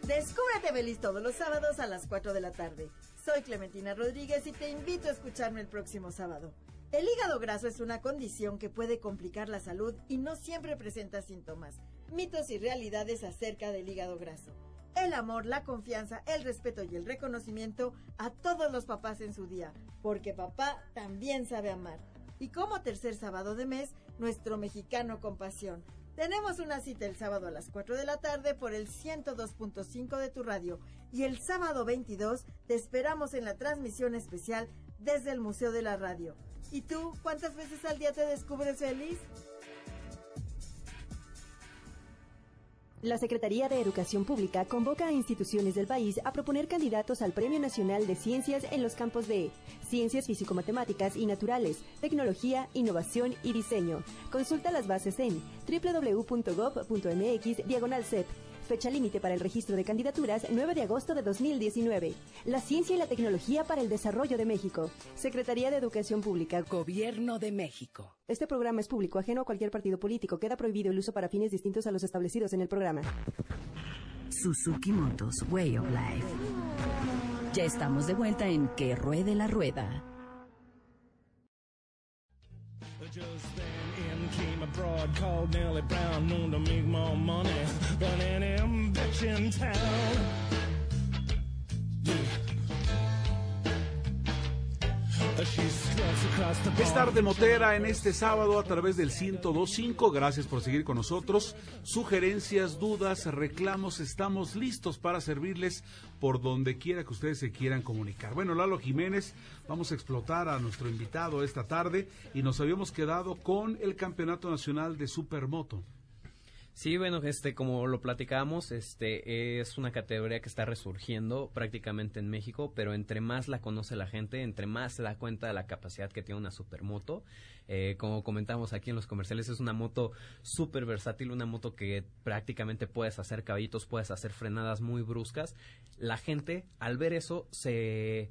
Descubre TV Liz todos los sábados a las 4 de la tarde. Soy Clementina Rodríguez y te invito a escucharme el próximo sábado. El hígado graso es una condición que puede complicar la salud y no siempre presenta síntomas. Mitos y realidades acerca del hígado graso. El amor, la confianza, el respeto y el reconocimiento a todos los papás en su día, porque papá también sabe amar. Y como tercer sábado de mes, nuestro mexicano con pasión. Tenemos una cita el sábado a las 4 de la tarde por el 102.5 de tu radio, y el sábado 22 te esperamos en la transmisión especial desde el Museo de la Radio. ¿Y tú, cuántas veces al día te descubres feliz? La Secretaría de Educación Pública convoca a instituciones del país a proponer candidatos al Premio Nacional de Ciencias en los campos de Ciencias Físico-Matemáticas y Naturales, Tecnología, Innovación y Diseño. Consulta las bases en www.gov.mx/CEP. Fecha límite para el registro de candidaturas 9 de agosto de 2019. La ciencia y la tecnología para el desarrollo de México. Secretaría de Educación Pública. Gobierno de México. Este programa es público, ajeno a cualquier partido político. Queda prohibido el uso para fines distintos a los establecidos en el programa. Suzuki Motos, Way of Life. Ya estamos de vuelta en Que Ruede la Rueda. Just then in came a broad called Nellie Brown, known to make more money than any bitch in town. Es tarde motera en este sábado a través del 102.5. Gracias por seguir con nosotros. Sugerencias, dudas, reclamos, estamos listos para servirles por donde quiera que ustedes se quieran comunicar. Bueno, Lalo Jiménez, vamos a explotar a nuestro invitado esta tarde y nos habíamos quedado con el Campeonato Nacional de Supermoto. Sí, bueno, como lo platicábamos, es una categoría que está resurgiendo prácticamente en México, pero entre más la conoce la gente, entre más se da cuenta de la capacidad que tiene una supermoto. Como comentamos aquí en los comerciales, es una moto súper versátil, una moto que prácticamente puedes hacer caballitos, puedes hacer frenadas muy bruscas. La gente, al ver eso, se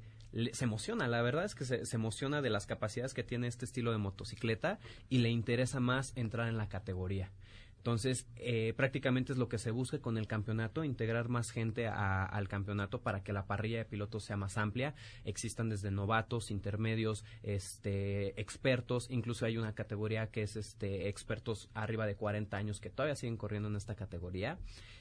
emociona. La verdad es que se emociona de las capacidades que tiene este estilo de motocicleta y le interesa más entrar en la categoría. Entonces, prácticamente es lo que se busca con el campeonato, integrar más gente al campeonato para que la parrilla de pilotos sea más amplia. Existan desde novatos, intermedios, expertos, incluso hay una categoría que es expertos arriba de 40 años que todavía siguen corriendo en esta categoría.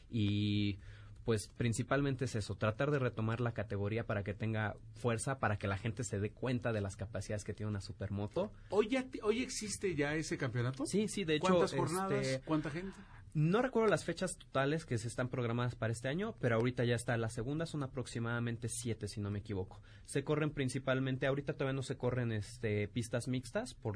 Y pues principalmente es eso, tratar de retomar la categoría para que tenga fuerza, para que la gente se dé cuenta de las capacidades que tiene una supermoto. ¿Hoy existe ya ese campeonato? Sí, de hecho. ¿Cuántas jornadas? ¿Cuánta gente? No recuerdo las fechas totales que se están programadas para este año, pero ahorita ya está la segunda, son aproximadamente 7 si no me equivoco. Se corren principalmente, ahorita todavía no se corren pistas mixtas por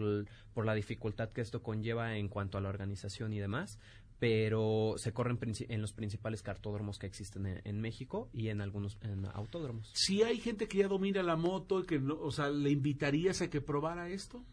la dificultad que esto conlleva en cuanto a la organización y demás, pero se corren en los principales kartódromos que existen en México y en algunos autódromos. Si hay gente que ya domina la moto y que no, o sea, ¿le invitarías a que probara esto?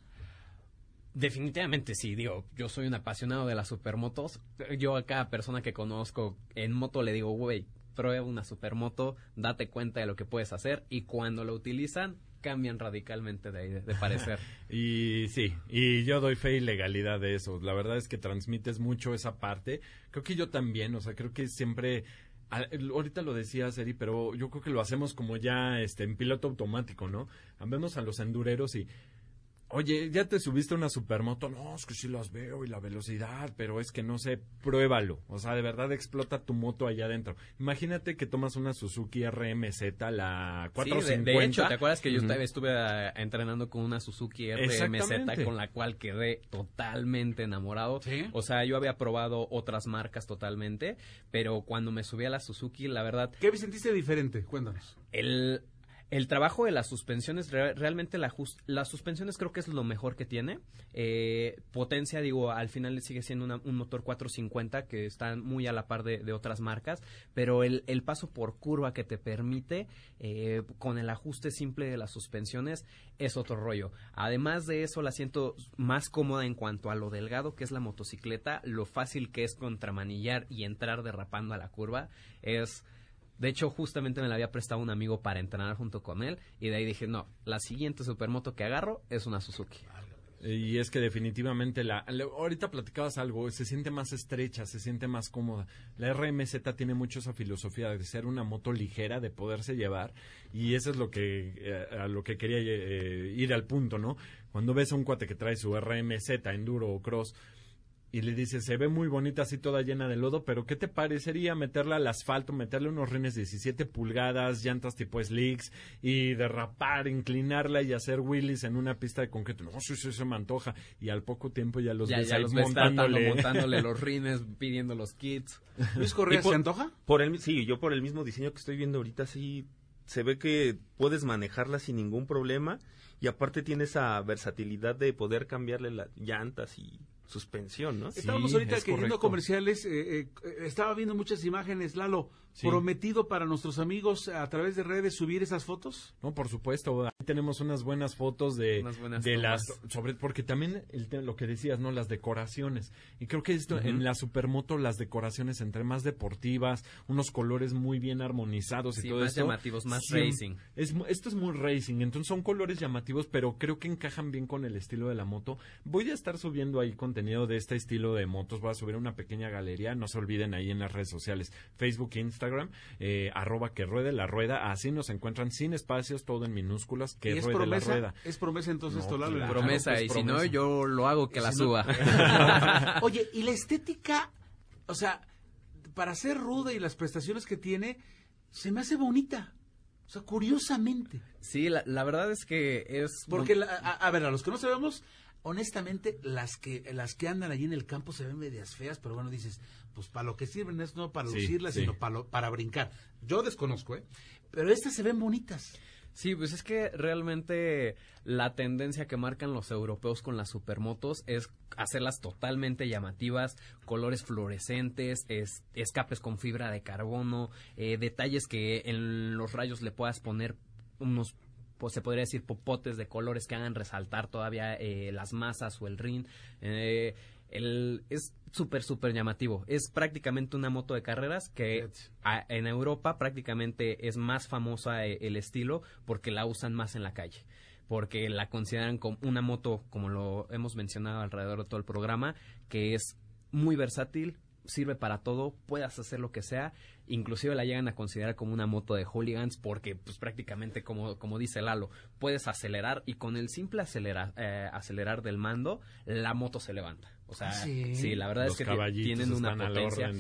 Definitivamente sí, digo, yo soy un apasionado de las supermotos. Yo a cada persona que conozco en moto le digo, güey, prueba una supermoto, date cuenta de lo que puedes hacer, y cuando lo utilizan cambian radicalmente de parecer. Y sí, y yo doy fe y legalidad de eso. La verdad es que transmites mucho esa parte. Creo que yo también, o sea, creo que siempre... Ahorita lo decía Seri, pero yo creo que lo hacemos como ya en piloto automático, ¿no? Vemos a los endureros y... Oye, ¿ya te subiste a una supermoto? No, es que sí las veo y la velocidad, pero es que no sé, pruébalo. O sea, de verdad explota tu moto allá adentro. Imagínate que tomas una Suzuki RMZ, la 450. Sí, de hecho, ¿te acuerdas que yo estuve entrenando con una Suzuki RMZ con la cual quedé totalmente enamorado? ¿Sí? O sea, yo había probado otras marcas totalmente, pero cuando me subí a la Suzuki, la verdad... ¿Qué me sentiste diferente? Cuéntanos. El trabajo de las suspensiones, realmente las suspensiones creo que es lo mejor que tiene. Potencia, digo, al final sigue siendo un motor 450 que está muy a la par de otras marcas, pero el paso por curva que te permite con el ajuste simple de las suspensiones es otro rollo. Además de eso, la siento más cómoda en cuanto a lo delgado que es la motocicleta, lo fácil que es contramanillar y entrar derrapando a la curva. De hecho, justamente me la había prestado un amigo para entrenar junto con él, y de ahí dije, no, la siguiente supermoto que agarro es una Suzuki. Y es que definitivamente ahorita platicabas algo, se siente más estrecha, se siente más cómoda. La RMZ tiene mucho esa filosofía de ser una moto ligera, de poderse llevar, y eso es lo que a lo que quería ir al punto, ¿no? Cuando ves a un cuate que trae su RMZ, enduro o cross, y le dice, se ve muy bonita así toda llena de lodo, pero ¿qué te parecería meterla al asfalto, meterle unos rines 17 pulgadas, llantas tipo slicks, y derrapar, inclinarla y hacer wheelies en una pista de concreto? No, sí, se me antoja. Y al poco tiempo ya los montándole los rines, pidiendo los kits. ¿Luis Correa se antoja? Sí, yo por el mismo diseño que estoy viendo ahorita, sí... se ve que puedes manejarla sin ningún problema y aparte tiene esa versatilidad de poder cambiarle las llantas y suspensión, ¿no? Sí, estábamos ahorita queriendo comerciales, estaba viendo muchas imágenes, Lalo, sí. Prometido para nuestros amigos a través de redes subir esas fotos. No, por supuesto, ahí tenemos unas buenas fotos sobre porque también lo que decías, ¿no? Las decoraciones, y creo que esto en la supermoto, las decoraciones entre más deportivas, unos colores muy bien armonizados, sí, y todo más esto, llamativos, más sí, racing. Esto es muy racing, entonces son colores llamativos, pero creo que encajan bien con el estilo de la moto. Voy a estar subiendo ahí contenido de este estilo de motos, va a subir una pequeña galería, no se olviden ahí en las redes sociales, Facebook, Instagram, arroba Que Ruede la Rueda, así nos encuentran, sin espacios, todo en minúsculas, Que Ruede la Rueda. ¿Es promesa entonces, no, Tolalo? Claro, promesa, pues, y promesa. Si no, yo lo hago que la suba. No. Oye, y la estética, o sea, para ser ruda y las prestaciones que tiene, se me hace bonita. O sea, curiosamente. Sí, la verdad es que es... Porque, a ver, a los que no sabemos... Honestamente, las que andan allí en el campo se ven medias feas, pero bueno, dices, pues para lo que sirven es no para lucirlas, sí, sino para brincar. Yo desconozco, pero estas se ven bonitas. Sí, pues es que realmente la tendencia que marcan los europeos con las supermotos es hacerlas totalmente llamativas, colores fluorescentes, escapes con fibra de carbono, detalles que en los rayos le puedas poner unos... Pues se podría decir popotes de colores que hagan resaltar todavía las masas o el rin. Es súper, súper llamativo. Es prácticamente una moto de carreras que en Europa prácticamente es más famosa el estilo porque la usan más en la calle. Porque la consideran como una moto, como lo hemos mencionado alrededor de todo el programa, que es muy versátil, sirve para todo, puedas hacer lo que sea, inclusive la llegan a considerar como una moto de hooligans porque pues prácticamente como dice Lalo, puedes acelerar y con el simple acelerar del mando, la moto se levanta. O sea, sí, la verdad es que tienen una potencia.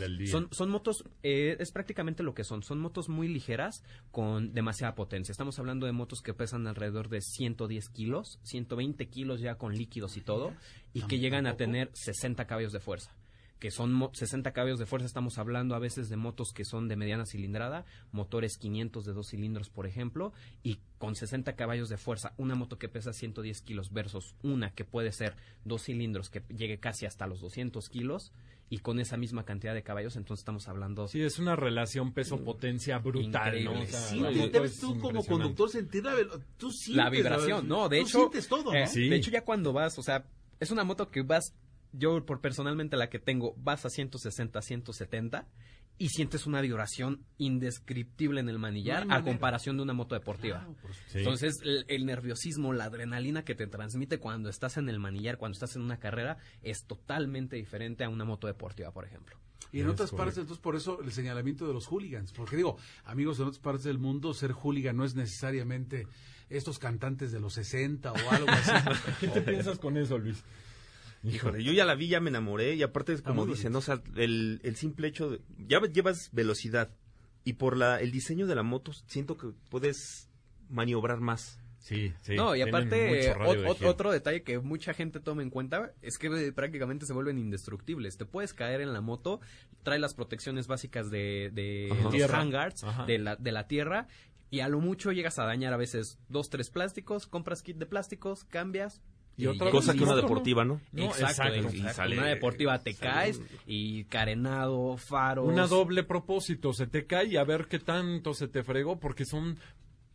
Son motos, es prácticamente lo que son motos muy ligeras con demasiada potencia. Estamos hablando de motos que pesan alrededor de 110 kilos, 120 kilos ya con líquidos y todo, y que llegan a tener 60 caballos de fuerza. Que son 60 caballos de fuerza, estamos hablando a veces de motos que son de mediana cilindrada, motores 500 de 2 cilindros, por ejemplo, y con 60 caballos de fuerza, una moto que pesa 110 kilos versus una que puede ser 2 cilindros, que llegue casi hasta los 200 kilos, y con esa misma cantidad de caballos, entonces estamos hablando... Sí, es una relación peso-potencia brutal, ¿no? O sea, sí, tú como conductor sentir la vibración, ¿no? De hecho, sientes todo, ¿no? Sí. De hecho, ya cuando vas, o sea, es una moto que vas... Yo, personalmente, la que tengo, vas a 160, 170 y sientes una vibración indescriptible en el manillar a comparación de una moto deportiva. Claro, entonces, el nerviosismo, la adrenalina que te transmite cuando estás en el manillar, cuando estás en una carrera, es totalmente diferente a una moto deportiva, por ejemplo. Y en otras partes, entonces, por eso el señalamiento de los hooligans. Porque digo, amigos, en otras partes del mundo, ser hooligan no es necesariamente estos cantantes de los 60 o algo así. ¿Qué te piensas con eso, Luis? Híjole, yo ya la vi, ya me enamoré, y aparte es como dicen, o sea, el simple hecho de, ya llevas velocidad, y por el diseño de la moto siento que puedes maniobrar más. Sí. No, y aparte, otro detalle que mucha gente toma en cuenta es que prácticamente se vuelven indestructibles. Te puedes caer en la moto, trae las protecciones básicas de los hangars, de la tierra, y a lo mucho llegas a dañar a veces 2, 3 plásticos, compras kit de plásticos, cambias... Y otra cosa que una deportiva, ¿no? Exacto. Sale, una deportiva te caes y carenado, faros. Una doble propósito, se te cae y a ver qué tanto se te fregó, porque son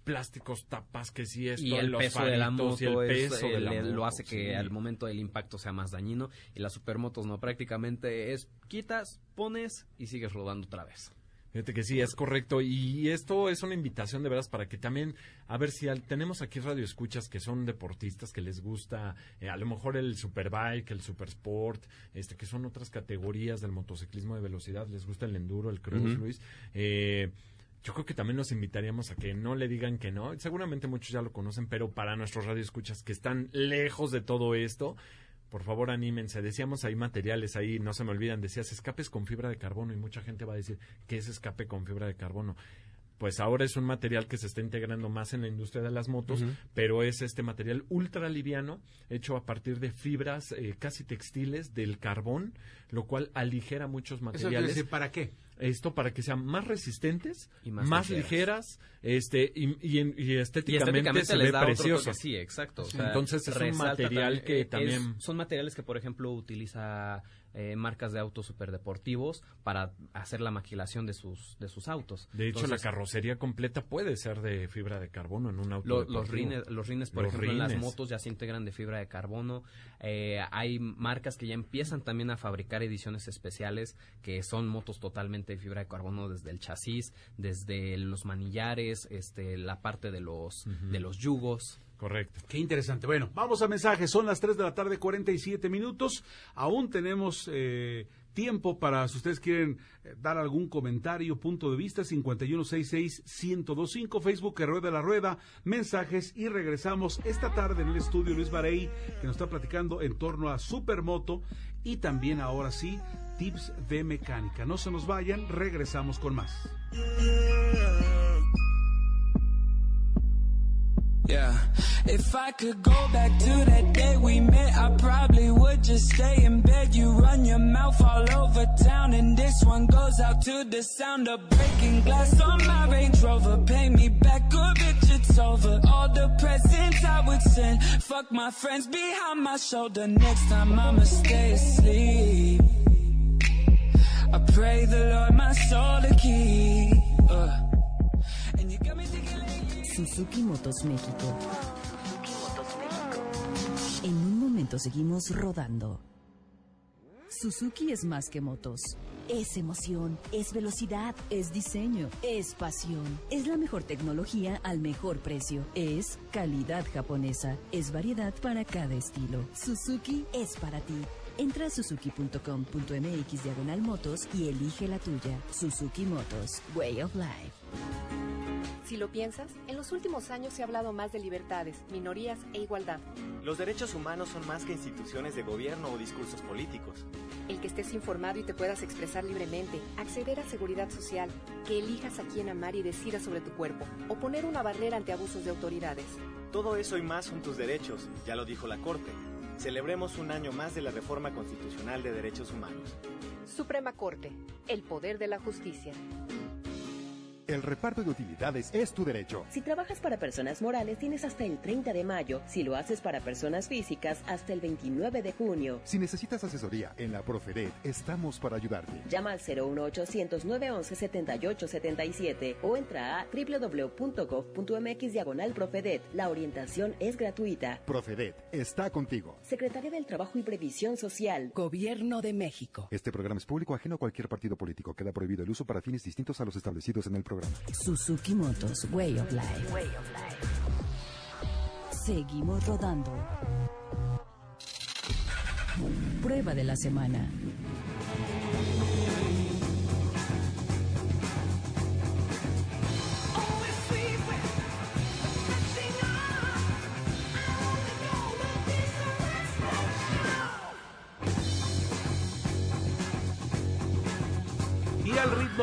plásticos, tapas, que sí, esto, y los peso de la moto, y el peso de la moto lo hace que al momento del impacto sea más dañino, y las supermotos no, prácticamente es quitas, pones y sigues rodando otra vez. Fíjate que sí, es correcto, y esto es una invitación de veras para que también, a ver si tenemos aquí radioescuchas que son deportistas, que les gusta a lo mejor el superbike, el supersport, que son otras categorías del motociclismo de velocidad, les gusta el enduro, el cross, Luis, yo creo que también nos invitaríamos a que no le digan que no, seguramente muchos ya lo conocen, pero para nuestros radioescuchas que están lejos de todo esto, por favor, anímense. Decíamos ahí materiales, ahí no se me olvidan, decías escapes con fibra de carbono y mucha gente va a decir, ¿qué es escape con fibra de carbono? Pues ahora es un material que se está integrando más en la industria de las motos, pero es este material ultra liviano hecho a partir de fibras casi textiles del carbón, lo cual aligera muchos materiales. ¿Eso quiere decir para qué? esto para que sean más resistentes, y más ligeras, y estéticamente se ve precioso. Sí, exacto. O sea, entonces es un material que también... Son materiales que, por ejemplo, utiliza... marcas de autos superdeportivos para hacer la maquilación de sus autos. De hecho, entonces, la carrocería completa puede ser de fibra de carbono en un auto deportivo. Los rines, por ejemplo, en las motos ya se integran de fibra de carbono. Hay marcas que ya empiezan también a fabricar ediciones especiales que son motos totalmente de fibra de carbono desde el chasis, desde los manillares, la parte de los de los yugos. Correcto. Qué interesante. Bueno, vamos a mensajes. Son las 3 de la tarde, 47 minutos. Aún tenemos tiempo para, si ustedes quieren dar algún comentario, punto de vista, 5166-1025, Facebook, Que Rueda la Rueda, mensajes, y regresamos esta tarde en el estudio Luis Barei, que nos está platicando en torno a Supermoto y también, ahora sí, tips de mecánica. No se nos vayan, regresamos con más. Yeah, if I could go back to that day we met, I probably would just stay in bed. You run your mouth all over town, and this one goes out to the sound of breaking glass on my Range Rover. Pay me back, good bitch, it's over. All the presents I would send, fuck my friends behind my shoulder. Next time I'ma stay asleep. I pray the Lord my soul to keep. And you got me thinking. Suzuki Motos México. En un momento seguimos rodando. Suzuki es más que motos. Es emoción, es velocidad, es diseño, es pasión. Es la mejor tecnología al mejor precio. Es calidad japonesa. Es variedad para cada estilo. Suzuki es para ti. Entra a suzuki.com.mx/motos y elige la tuya. Suzuki Motos, Way of Life. Si lo piensas, en los últimos años se ha hablado más de libertades, minorías e igualdad. Los derechos humanos son más que instituciones de gobierno o discursos políticos. El que estés informado y te puedas expresar libremente, acceder a seguridad social, que elijas a quién amar y decidas sobre tu cuerpo, o poner una barrera ante abusos de autoridades. Todo eso y más son tus derechos, ya lo dijo la Corte. Celebremos un año más de la Reforma Constitucional de Derechos Humanos. Suprema Corte, el poder de la justicia. El reparto de utilidades es tu derecho. Si trabajas para personas morales, tienes hasta el 30 de mayo. Si lo haces para personas físicas, hasta el 29 de junio. Si necesitas asesoría en la Profedet, estamos para ayudarte. Llama al 01800-911-7877 o entra a www.gov.mx/Profedet. La orientación es gratuita. Profedet está contigo. Secretaría del Trabajo y Previsión Social, Gobierno de México. Este programa es público, ajeno a cualquier partido político. Queda prohibido el uso para fines distintos a los establecidos en el programa. Suzuki Motos, Way of Life. Seguimos rodando. Prueba de la semana.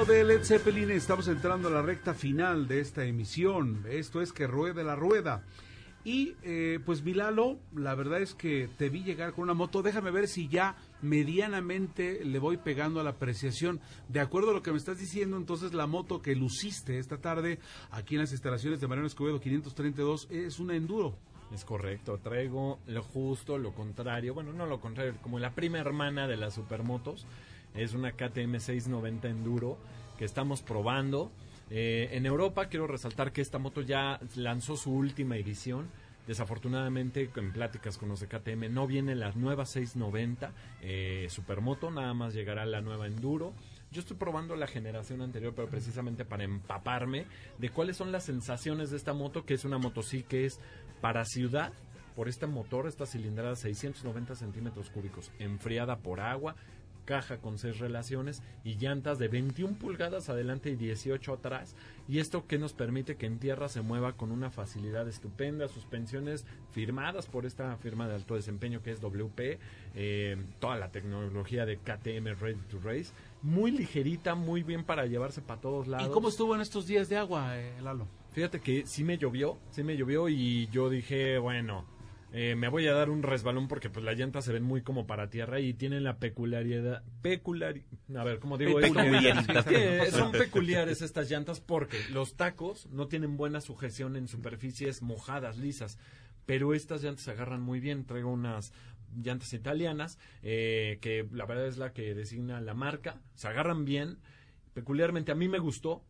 De Led Zeppelin, estamos entrando a la recta final de esta emisión. Esto es Que Ruede la Rueda. Y pues Milalo, la verdad es que te vi llegar con una moto. Déjame ver si ya medianamente le voy pegando a la apreciación. De acuerdo a lo que me estás diciendo, entonces la moto que luciste esta tarde aquí en las instalaciones de Mariano Escobedo 532 es una enduro. Es correcto, traigo lo justo, lo contrario. Bueno, no lo contrario, como la prima hermana de las supermotos. Es una KTM 690 Enduro que estamos probando. En Europa quiero resaltar que esta moto ya lanzó su última edición. Desafortunadamente, en pláticas con los de KTM, no viene la nueva 690 Supermoto, nada más llegará la nueva Enduro. Yo estoy probando la generación anterior, pero precisamente para empaparme de cuáles son las sensaciones de esta moto, que es una moto sí que es para ciudad, por este motor, esta cilindrada 690 centímetros cúbicos, enfriada por agua, caja con 6 relaciones y llantas de 21 pulgadas adelante y 18 atrás, y esto que nos permite que en tierra se mueva con una facilidad estupenda, suspensiones firmadas por esta firma de alto desempeño que es WP, toda la tecnología de KTM Ready to Race, muy ligerita, muy bien para llevarse para todos lados. ¿Y cómo estuvo en estos días de agua, Lalo? Fíjate que sí me llovió y yo dije, bueno, me voy a dar un resbalón porque pues las llantas se ven muy como para tierra y tienen la son peculiares estas llantas porque los tacos no tienen buena sujeción en superficies mojadas, lisas, pero estas llantas se agarran muy bien. Traigo unas llantas italianas que la verdad es la que designa la marca, se agarran bien. Peculiarmente a mí me gustó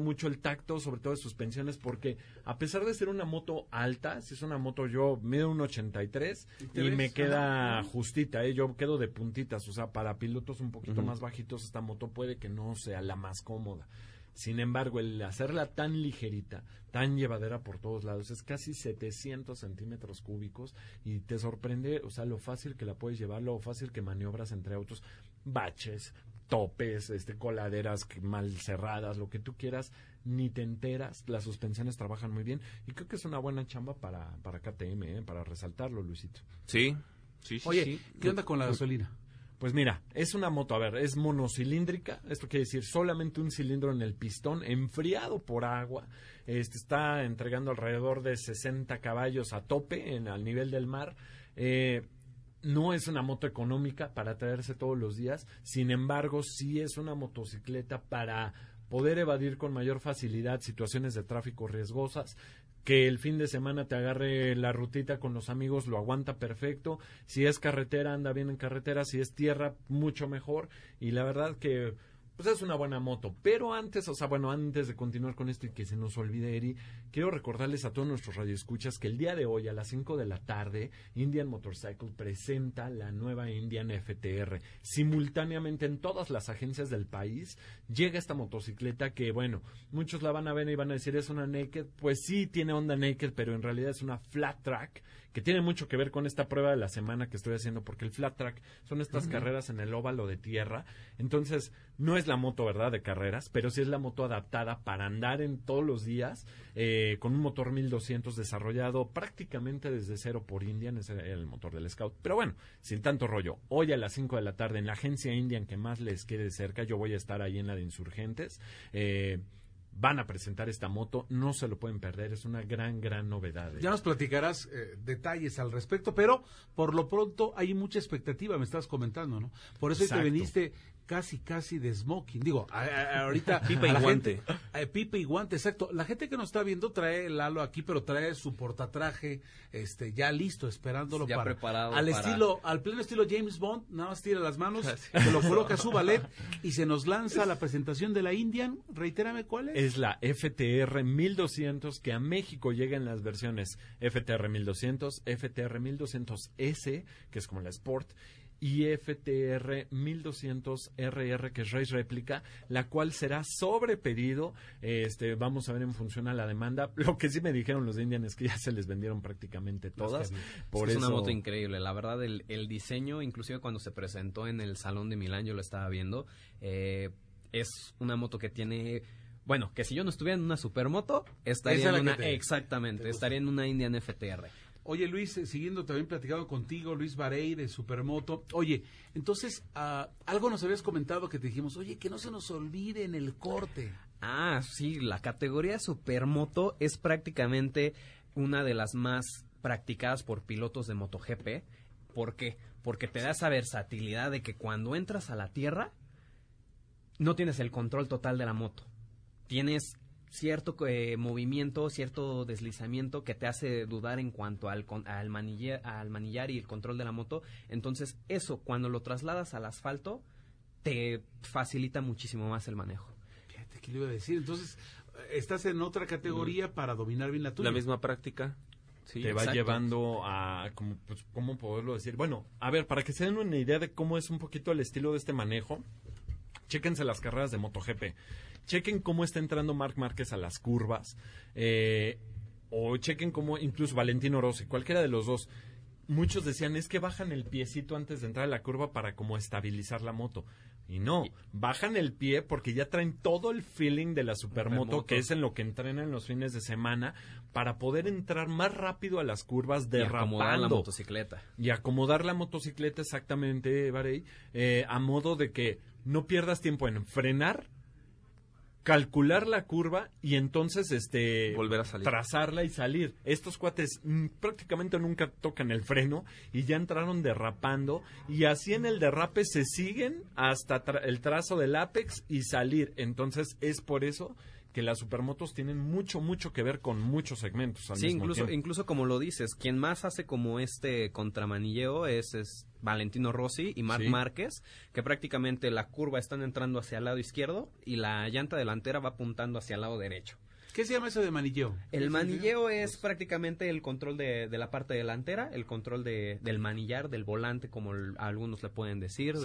mucho el tacto, sobre todo de suspensiones, porque a pesar de ser una moto alta, si es una moto, yo mido un 83 y me queda justita, yo quedo de puntitas, o sea, para pilotos un poquito más bajitos esta moto puede que no sea la más cómoda. Sin embargo, el hacerla tan ligerita, tan llevadera por todos lados, es casi 700 centímetros cúbicos y te sorprende, o sea, lo fácil que la puedes llevar, lo fácil que maniobras entre autos, baches, topes, coladeras mal cerradas, lo que tú quieras, ni te enteras. Las suspensiones trabajan muy bien y creo que es una buena chamba para KTM, para resaltarlo, Luisito. Sí. Oye, sí. ¿Qué onda con la gasolina? Pues mira, es una moto, es monocilíndrica, esto quiere decir solamente un cilindro en el pistón, enfriado por agua, está entregando alrededor de 60 caballos a tope al nivel del mar. No es una moto económica para traerse todos los días, sin embargo, sí es una motocicleta para poder evadir con mayor facilidad situaciones de tráfico riesgosas, que el fin de semana te agarre la rutita con los amigos, lo aguanta perfecto, si es carretera, anda bien en carretera, si es tierra, mucho mejor, y la verdad que pues es una buena moto. Pero antes de continuar con esto y que se nos olvide, Eri, quiero recordarles a todos nuestros radioescuchas que el día de hoy a las 5 de la tarde, Indian Motorcycle presenta la nueva Indian FTR. Simultáneamente en todas las agencias del país llega esta motocicleta que, bueno, muchos la van a ver y van a decir, es una naked. Pues sí, tiene onda naked, pero en realidad es una flat track, que tiene mucho que ver con esta prueba de la semana que estoy haciendo, porque el flat track son estas carreras en el óvalo de tierra. Entonces, no es la moto, ¿verdad?, de carreras, pero sí es la moto adaptada para andar en todos los días, con un motor 1200 desarrollado prácticamente desde cero por Indian, es el motor del Scout. Pero bueno, sin tanto rollo, hoy a las 5 de la tarde en la agencia Indian que más les quede cerca, yo voy a estar ahí en la de Insurgentes, van a presentar esta moto, no se lo pueden perder, es una gran novedad. Ya nos platicarás detalles al respecto, pero por lo pronto hay mucha expectativa, me estás comentando, ¿no? Por eso te viniste casi de smoking, digo, ahorita pipa y guante. Pipa y guante, exacto. La gente que nos está viendo trae Lalo aquí, pero trae su portatraje ya listo, esperándolo, ya preparado al pleno estilo James Bond, nada más tira las manos, se lo coloca a su ballet y se nos lanza a la presentación de la Indian. Reitérame, ¿cuál es? Es la FTR 1200 que a México llega en las versiones FTR 1200, FTR 1200S, que es como la Sport, y FTR 1200RR, que es Race Réplica, la cual será sobre pedido. Vamos a ver en función a la demanda. Lo que sí me dijeron los de Indian es que ya se les vendieron prácticamente todas. Es una moto increíble, la verdad. El diseño, inclusive cuando se presentó en el Salón de Milán, yo lo estaba viendo, es una moto que tiene... Bueno, que si yo no estuviera en una supermoto, estaría en una... Exactamente, estaría en una Indian FTR. Oye, Luis, siguiendo también platicando contigo, Luis Barei de Supermoto. Oye, entonces, algo nos habías comentado que te dijimos, oye, que no se nos olvide en el corte. Ah, sí, la categoría Supermoto es prácticamente una de las más practicadas por pilotos de MotoGP. ¿Por qué? Porque te da esa versatilidad de que cuando entras a la tierra, no tienes el control total de la moto. Tienes cierto movimiento, cierto deslizamiento que te hace dudar en cuanto al manillar y el control de la moto. Entonces eso, cuando lo trasladas al asfalto, te facilita muchísimo más el manejo. Fíjate, ¿qué le iba a decir? Entonces estás en otra categoría para dominar bien la tuya. La misma práctica. Sí, te va llevando a, ¿cómo poderlo decir? Bueno, para que se den una idea de cómo es un poquito el estilo de este manejo, chéquense las carreras de MotoGP. Chequen cómo está entrando Marc Márquez a las curvas, o chequen cómo incluso Valentino Rossi, cualquiera de los dos. Muchos decían, es que bajan el piecito antes de entrar a la curva para como estabilizar la moto. Y no, bajan el pie porque ya traen todo el feeling de la supermoto, que es en lo que entrenan los fines de semana, para poder entrar más rápido a las curvas derrapando. Y acomodar la motocicleta. Exactamente, Barei, a modo de que no pierdas tiempo en frenar, calcular la curva y entonces volver a salir, trazarla y salir. Estos cuates prácticamente nunca tocan el freno y ya entraron derrapando, y así en el derrape se siguen hasta el trazo del apex y salir. Entonces es por eso que las supermotos tienen mucho que ver con muchos segmentos al mismo tiempo. Incluso como lo dices, quien más hace como este contramanilleo es Valentino Rossi y Marc Márquez, que prácticamente la curva están entrando hacia el lado izquierdo y la llanta delantera va apuntando hacia el lado derecho. ¿Qué se llama eso de manilleo? El manilleo es prácticamente el control de la parte delantera, el control del manillar, del volante, como algunos le pueden decir,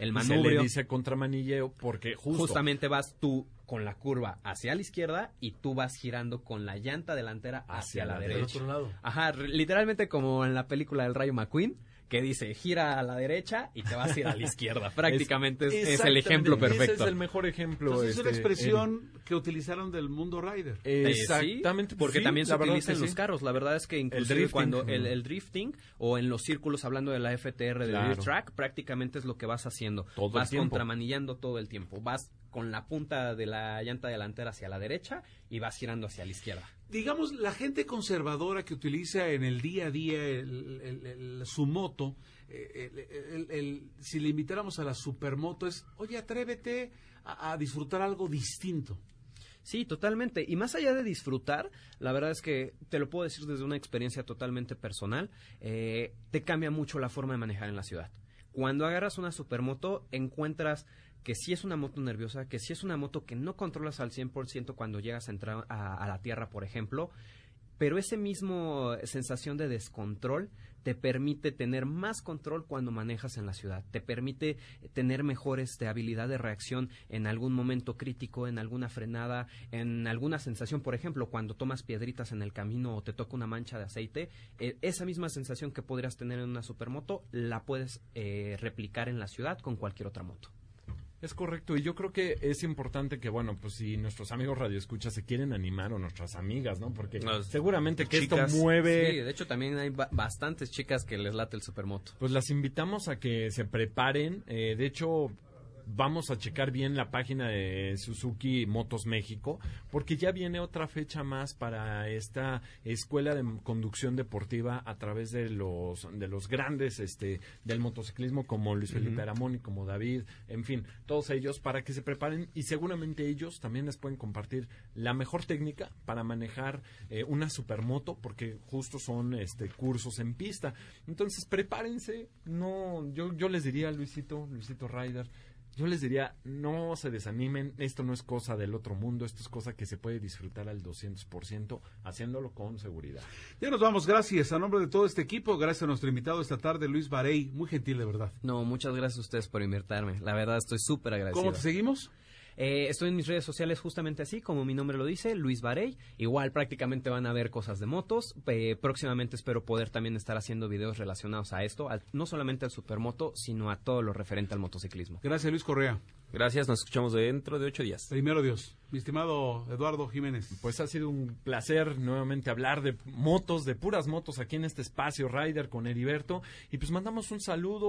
el manubrio. Se le dice contramanilleo porque justamente vas tú con la curva hacia la izquierda y tú vas girando con la llanta delantera hacia la derecha. Del otro lado. Ajá, literalmente como en la película del Rayo McQueen, que dice, gira a la derecha y te vas a ir a la izquierda. Prácticamente es el ejemplo perfecto. Ese es el mejor ejemplo. Entonces, es una expresión que utilizaron del mundo rider. Exactamente. Porque también se utiliza en los carros. La verdad es que inclusive cuando el drifting o en los círculos, hablando de la FTR, del drift track, prácticamente es lo que vas haciendo. Vas contramanillando todo el tiempo. Vas con la punta de la llanta delantera hacia la derecha y vas girando hacia la izquierda. Digamos, la gente conservadora que utiliza en el día a día su moto, si le invitáramos a la supermoto es, oye, atrévete a disfrutar algo distinto. Sí, totalmente. Y más allá de disfrutar, la verdad es que te lo puedo decir desde una experiencia totalmente personal, te cambia mucho la forma de manejar en la ciudad. Cuando agarras una supermoto, encuentras que sí es una moto nerviosa, que sí es una moto que no controlas al 100% cuando llegas a entrar a la tierra, por ejemplo, pero ese mismo sensación de descontrol te permite tener más control cuando manejas en la ciudad, te permite tener mejor habilidad de reacción en algún momento crítico, en alguna frenada, en alguna sensación, por ejemplo, cuando tomas piedritas en el camino o te toca una mancha de aceite, esa misma sensación que podrías tener en una supermoto la puedes replicar en la ciudad con cualquier otra moto. Es correcto, y yo creo que es importante que, bueno, pues si nuestros amigos radioescuchas se quieren animar, o nuestras amigas, ¿no? Porque seguramente que chicas, esto mueve... Sí, de hecho también hay bastantes chicas que les late el supermoto. Pues las invitamos a que se preparen, de hecho... Vamos a checar bien la página de Suzuki Motos México, porque ya viene otra fecha más para esta escuela de conducción deportiva a través de los grandes del motociclismo, como Luis Felipe Aramón y como David, en fin, todos ellos, para que se preparen, y seguramente ellos también les pueden compartir la mejor técnica para manejar una supermoto, porque justo son cursos en pista. Entonces prepárense. No, yo les diría, Luisito Rider, yo les diría, no se desanimen, esto no es cosa del otro mundo, esto es cosa que se puede disfrutar al 200%, haciéndolo con seguridad. Ya nos vamos, gracias, a nombre de todo este equipo, gracias a nuestro invitado esta tarde, Luis Barei, muy gentil de verdad. No, muchas gracias a ustedes por invitarme, la verdad estoy súper agradecido. ¿Cómo te seguimos? Estoy en mis redes sociales justamente así, como mi nombre lo dice, Luis Barei. Igual prácticamente van a ver cosas de motos. Próximamente espero poder también estar haciendo videos relacionados a esto, no solamente al supermoto, sino a todo lo referente al motociclismo. Gracias, Luis Correa. Gracias, nos escuchamos dentro de 8 días. Primero Dios. Mi estimado Eduardo Jiménez. Pues ha sido un placer nuevamente hablar de motos, de puras motos aquí en este espacio Rider con Heriberto. Y pues mandamos un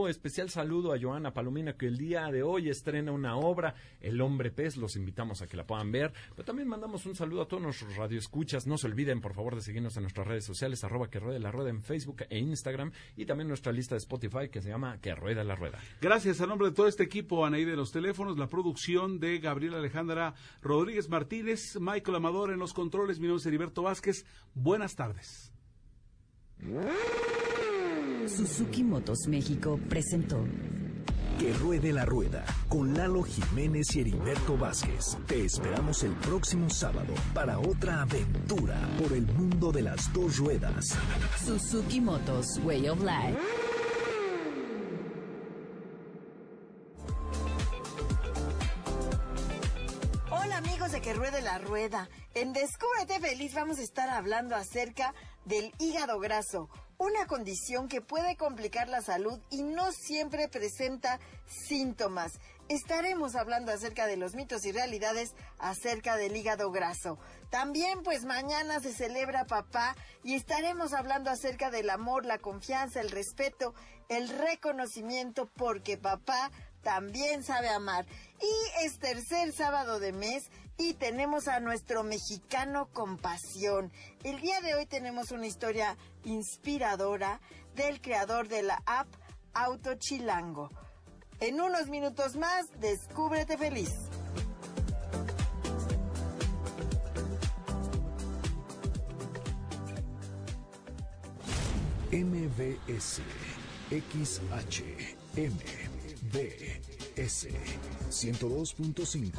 especial saludo a Joana Palomina, que el día de hoy estrena una obra, El Hombre Pez, los invitamos a que la puedan ver. Pero también mandamos un saludo a todos nuestros radioescuchas. No se olviden, por favor, de seguirnos en nuestras redes sociales, @QueRuedeLaRueda en Facebook e Instagram. Y también nuestra lista de Spotify que se llama Que Rueda la Rueda. Gracias, a nombre de todo este equipo, Anaí de los teléfonos, la producción de Gabriela Alejandra Rodríguez Martínez, Michael Amador en los controles, mi nombre es Heriberto Vázquez, buenas tardes. Suzuki Motos México presentó Que Ruede la Rueda con Lalo Jiménez y Heriberto Vázquez. Te esperamos el próximo sábado para otra aventura por el mundo de las dos ruedas. Suzuki Motos Way of Life. Que ruede la rueda. En Descúbrete Feliz vamos a estar hablando acerca del hígado graso, una condición que puede complicar la salud y no siempre presenta síntomas. Estaremos hablando acerca de los mitos y realidades acerca del hígado graso. También, pues mañana se celebra Papá y estaremos hablando acerca del amor, la confianza, el respeto, el reconocimiento, porque papá también sabe amar. Y es tercer sábado de mes y tenemos a nuestro mexicano con pasión. El día de hoy tenemos una historia inspiradora del creador de la app Auto Chilango. En unos minutos más, descúbrete feliz. MVS, XH, MVS, 102.5.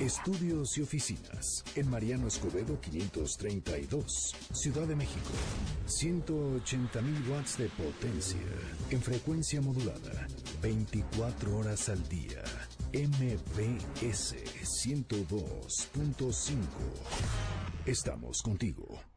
Estudios y oficinas en Mariano Escobedo 532, Ciudad de México. 180.000 watts de potencia en frecuencia modulada, 24 horas al día. MVS 102.5. Estamos contigo.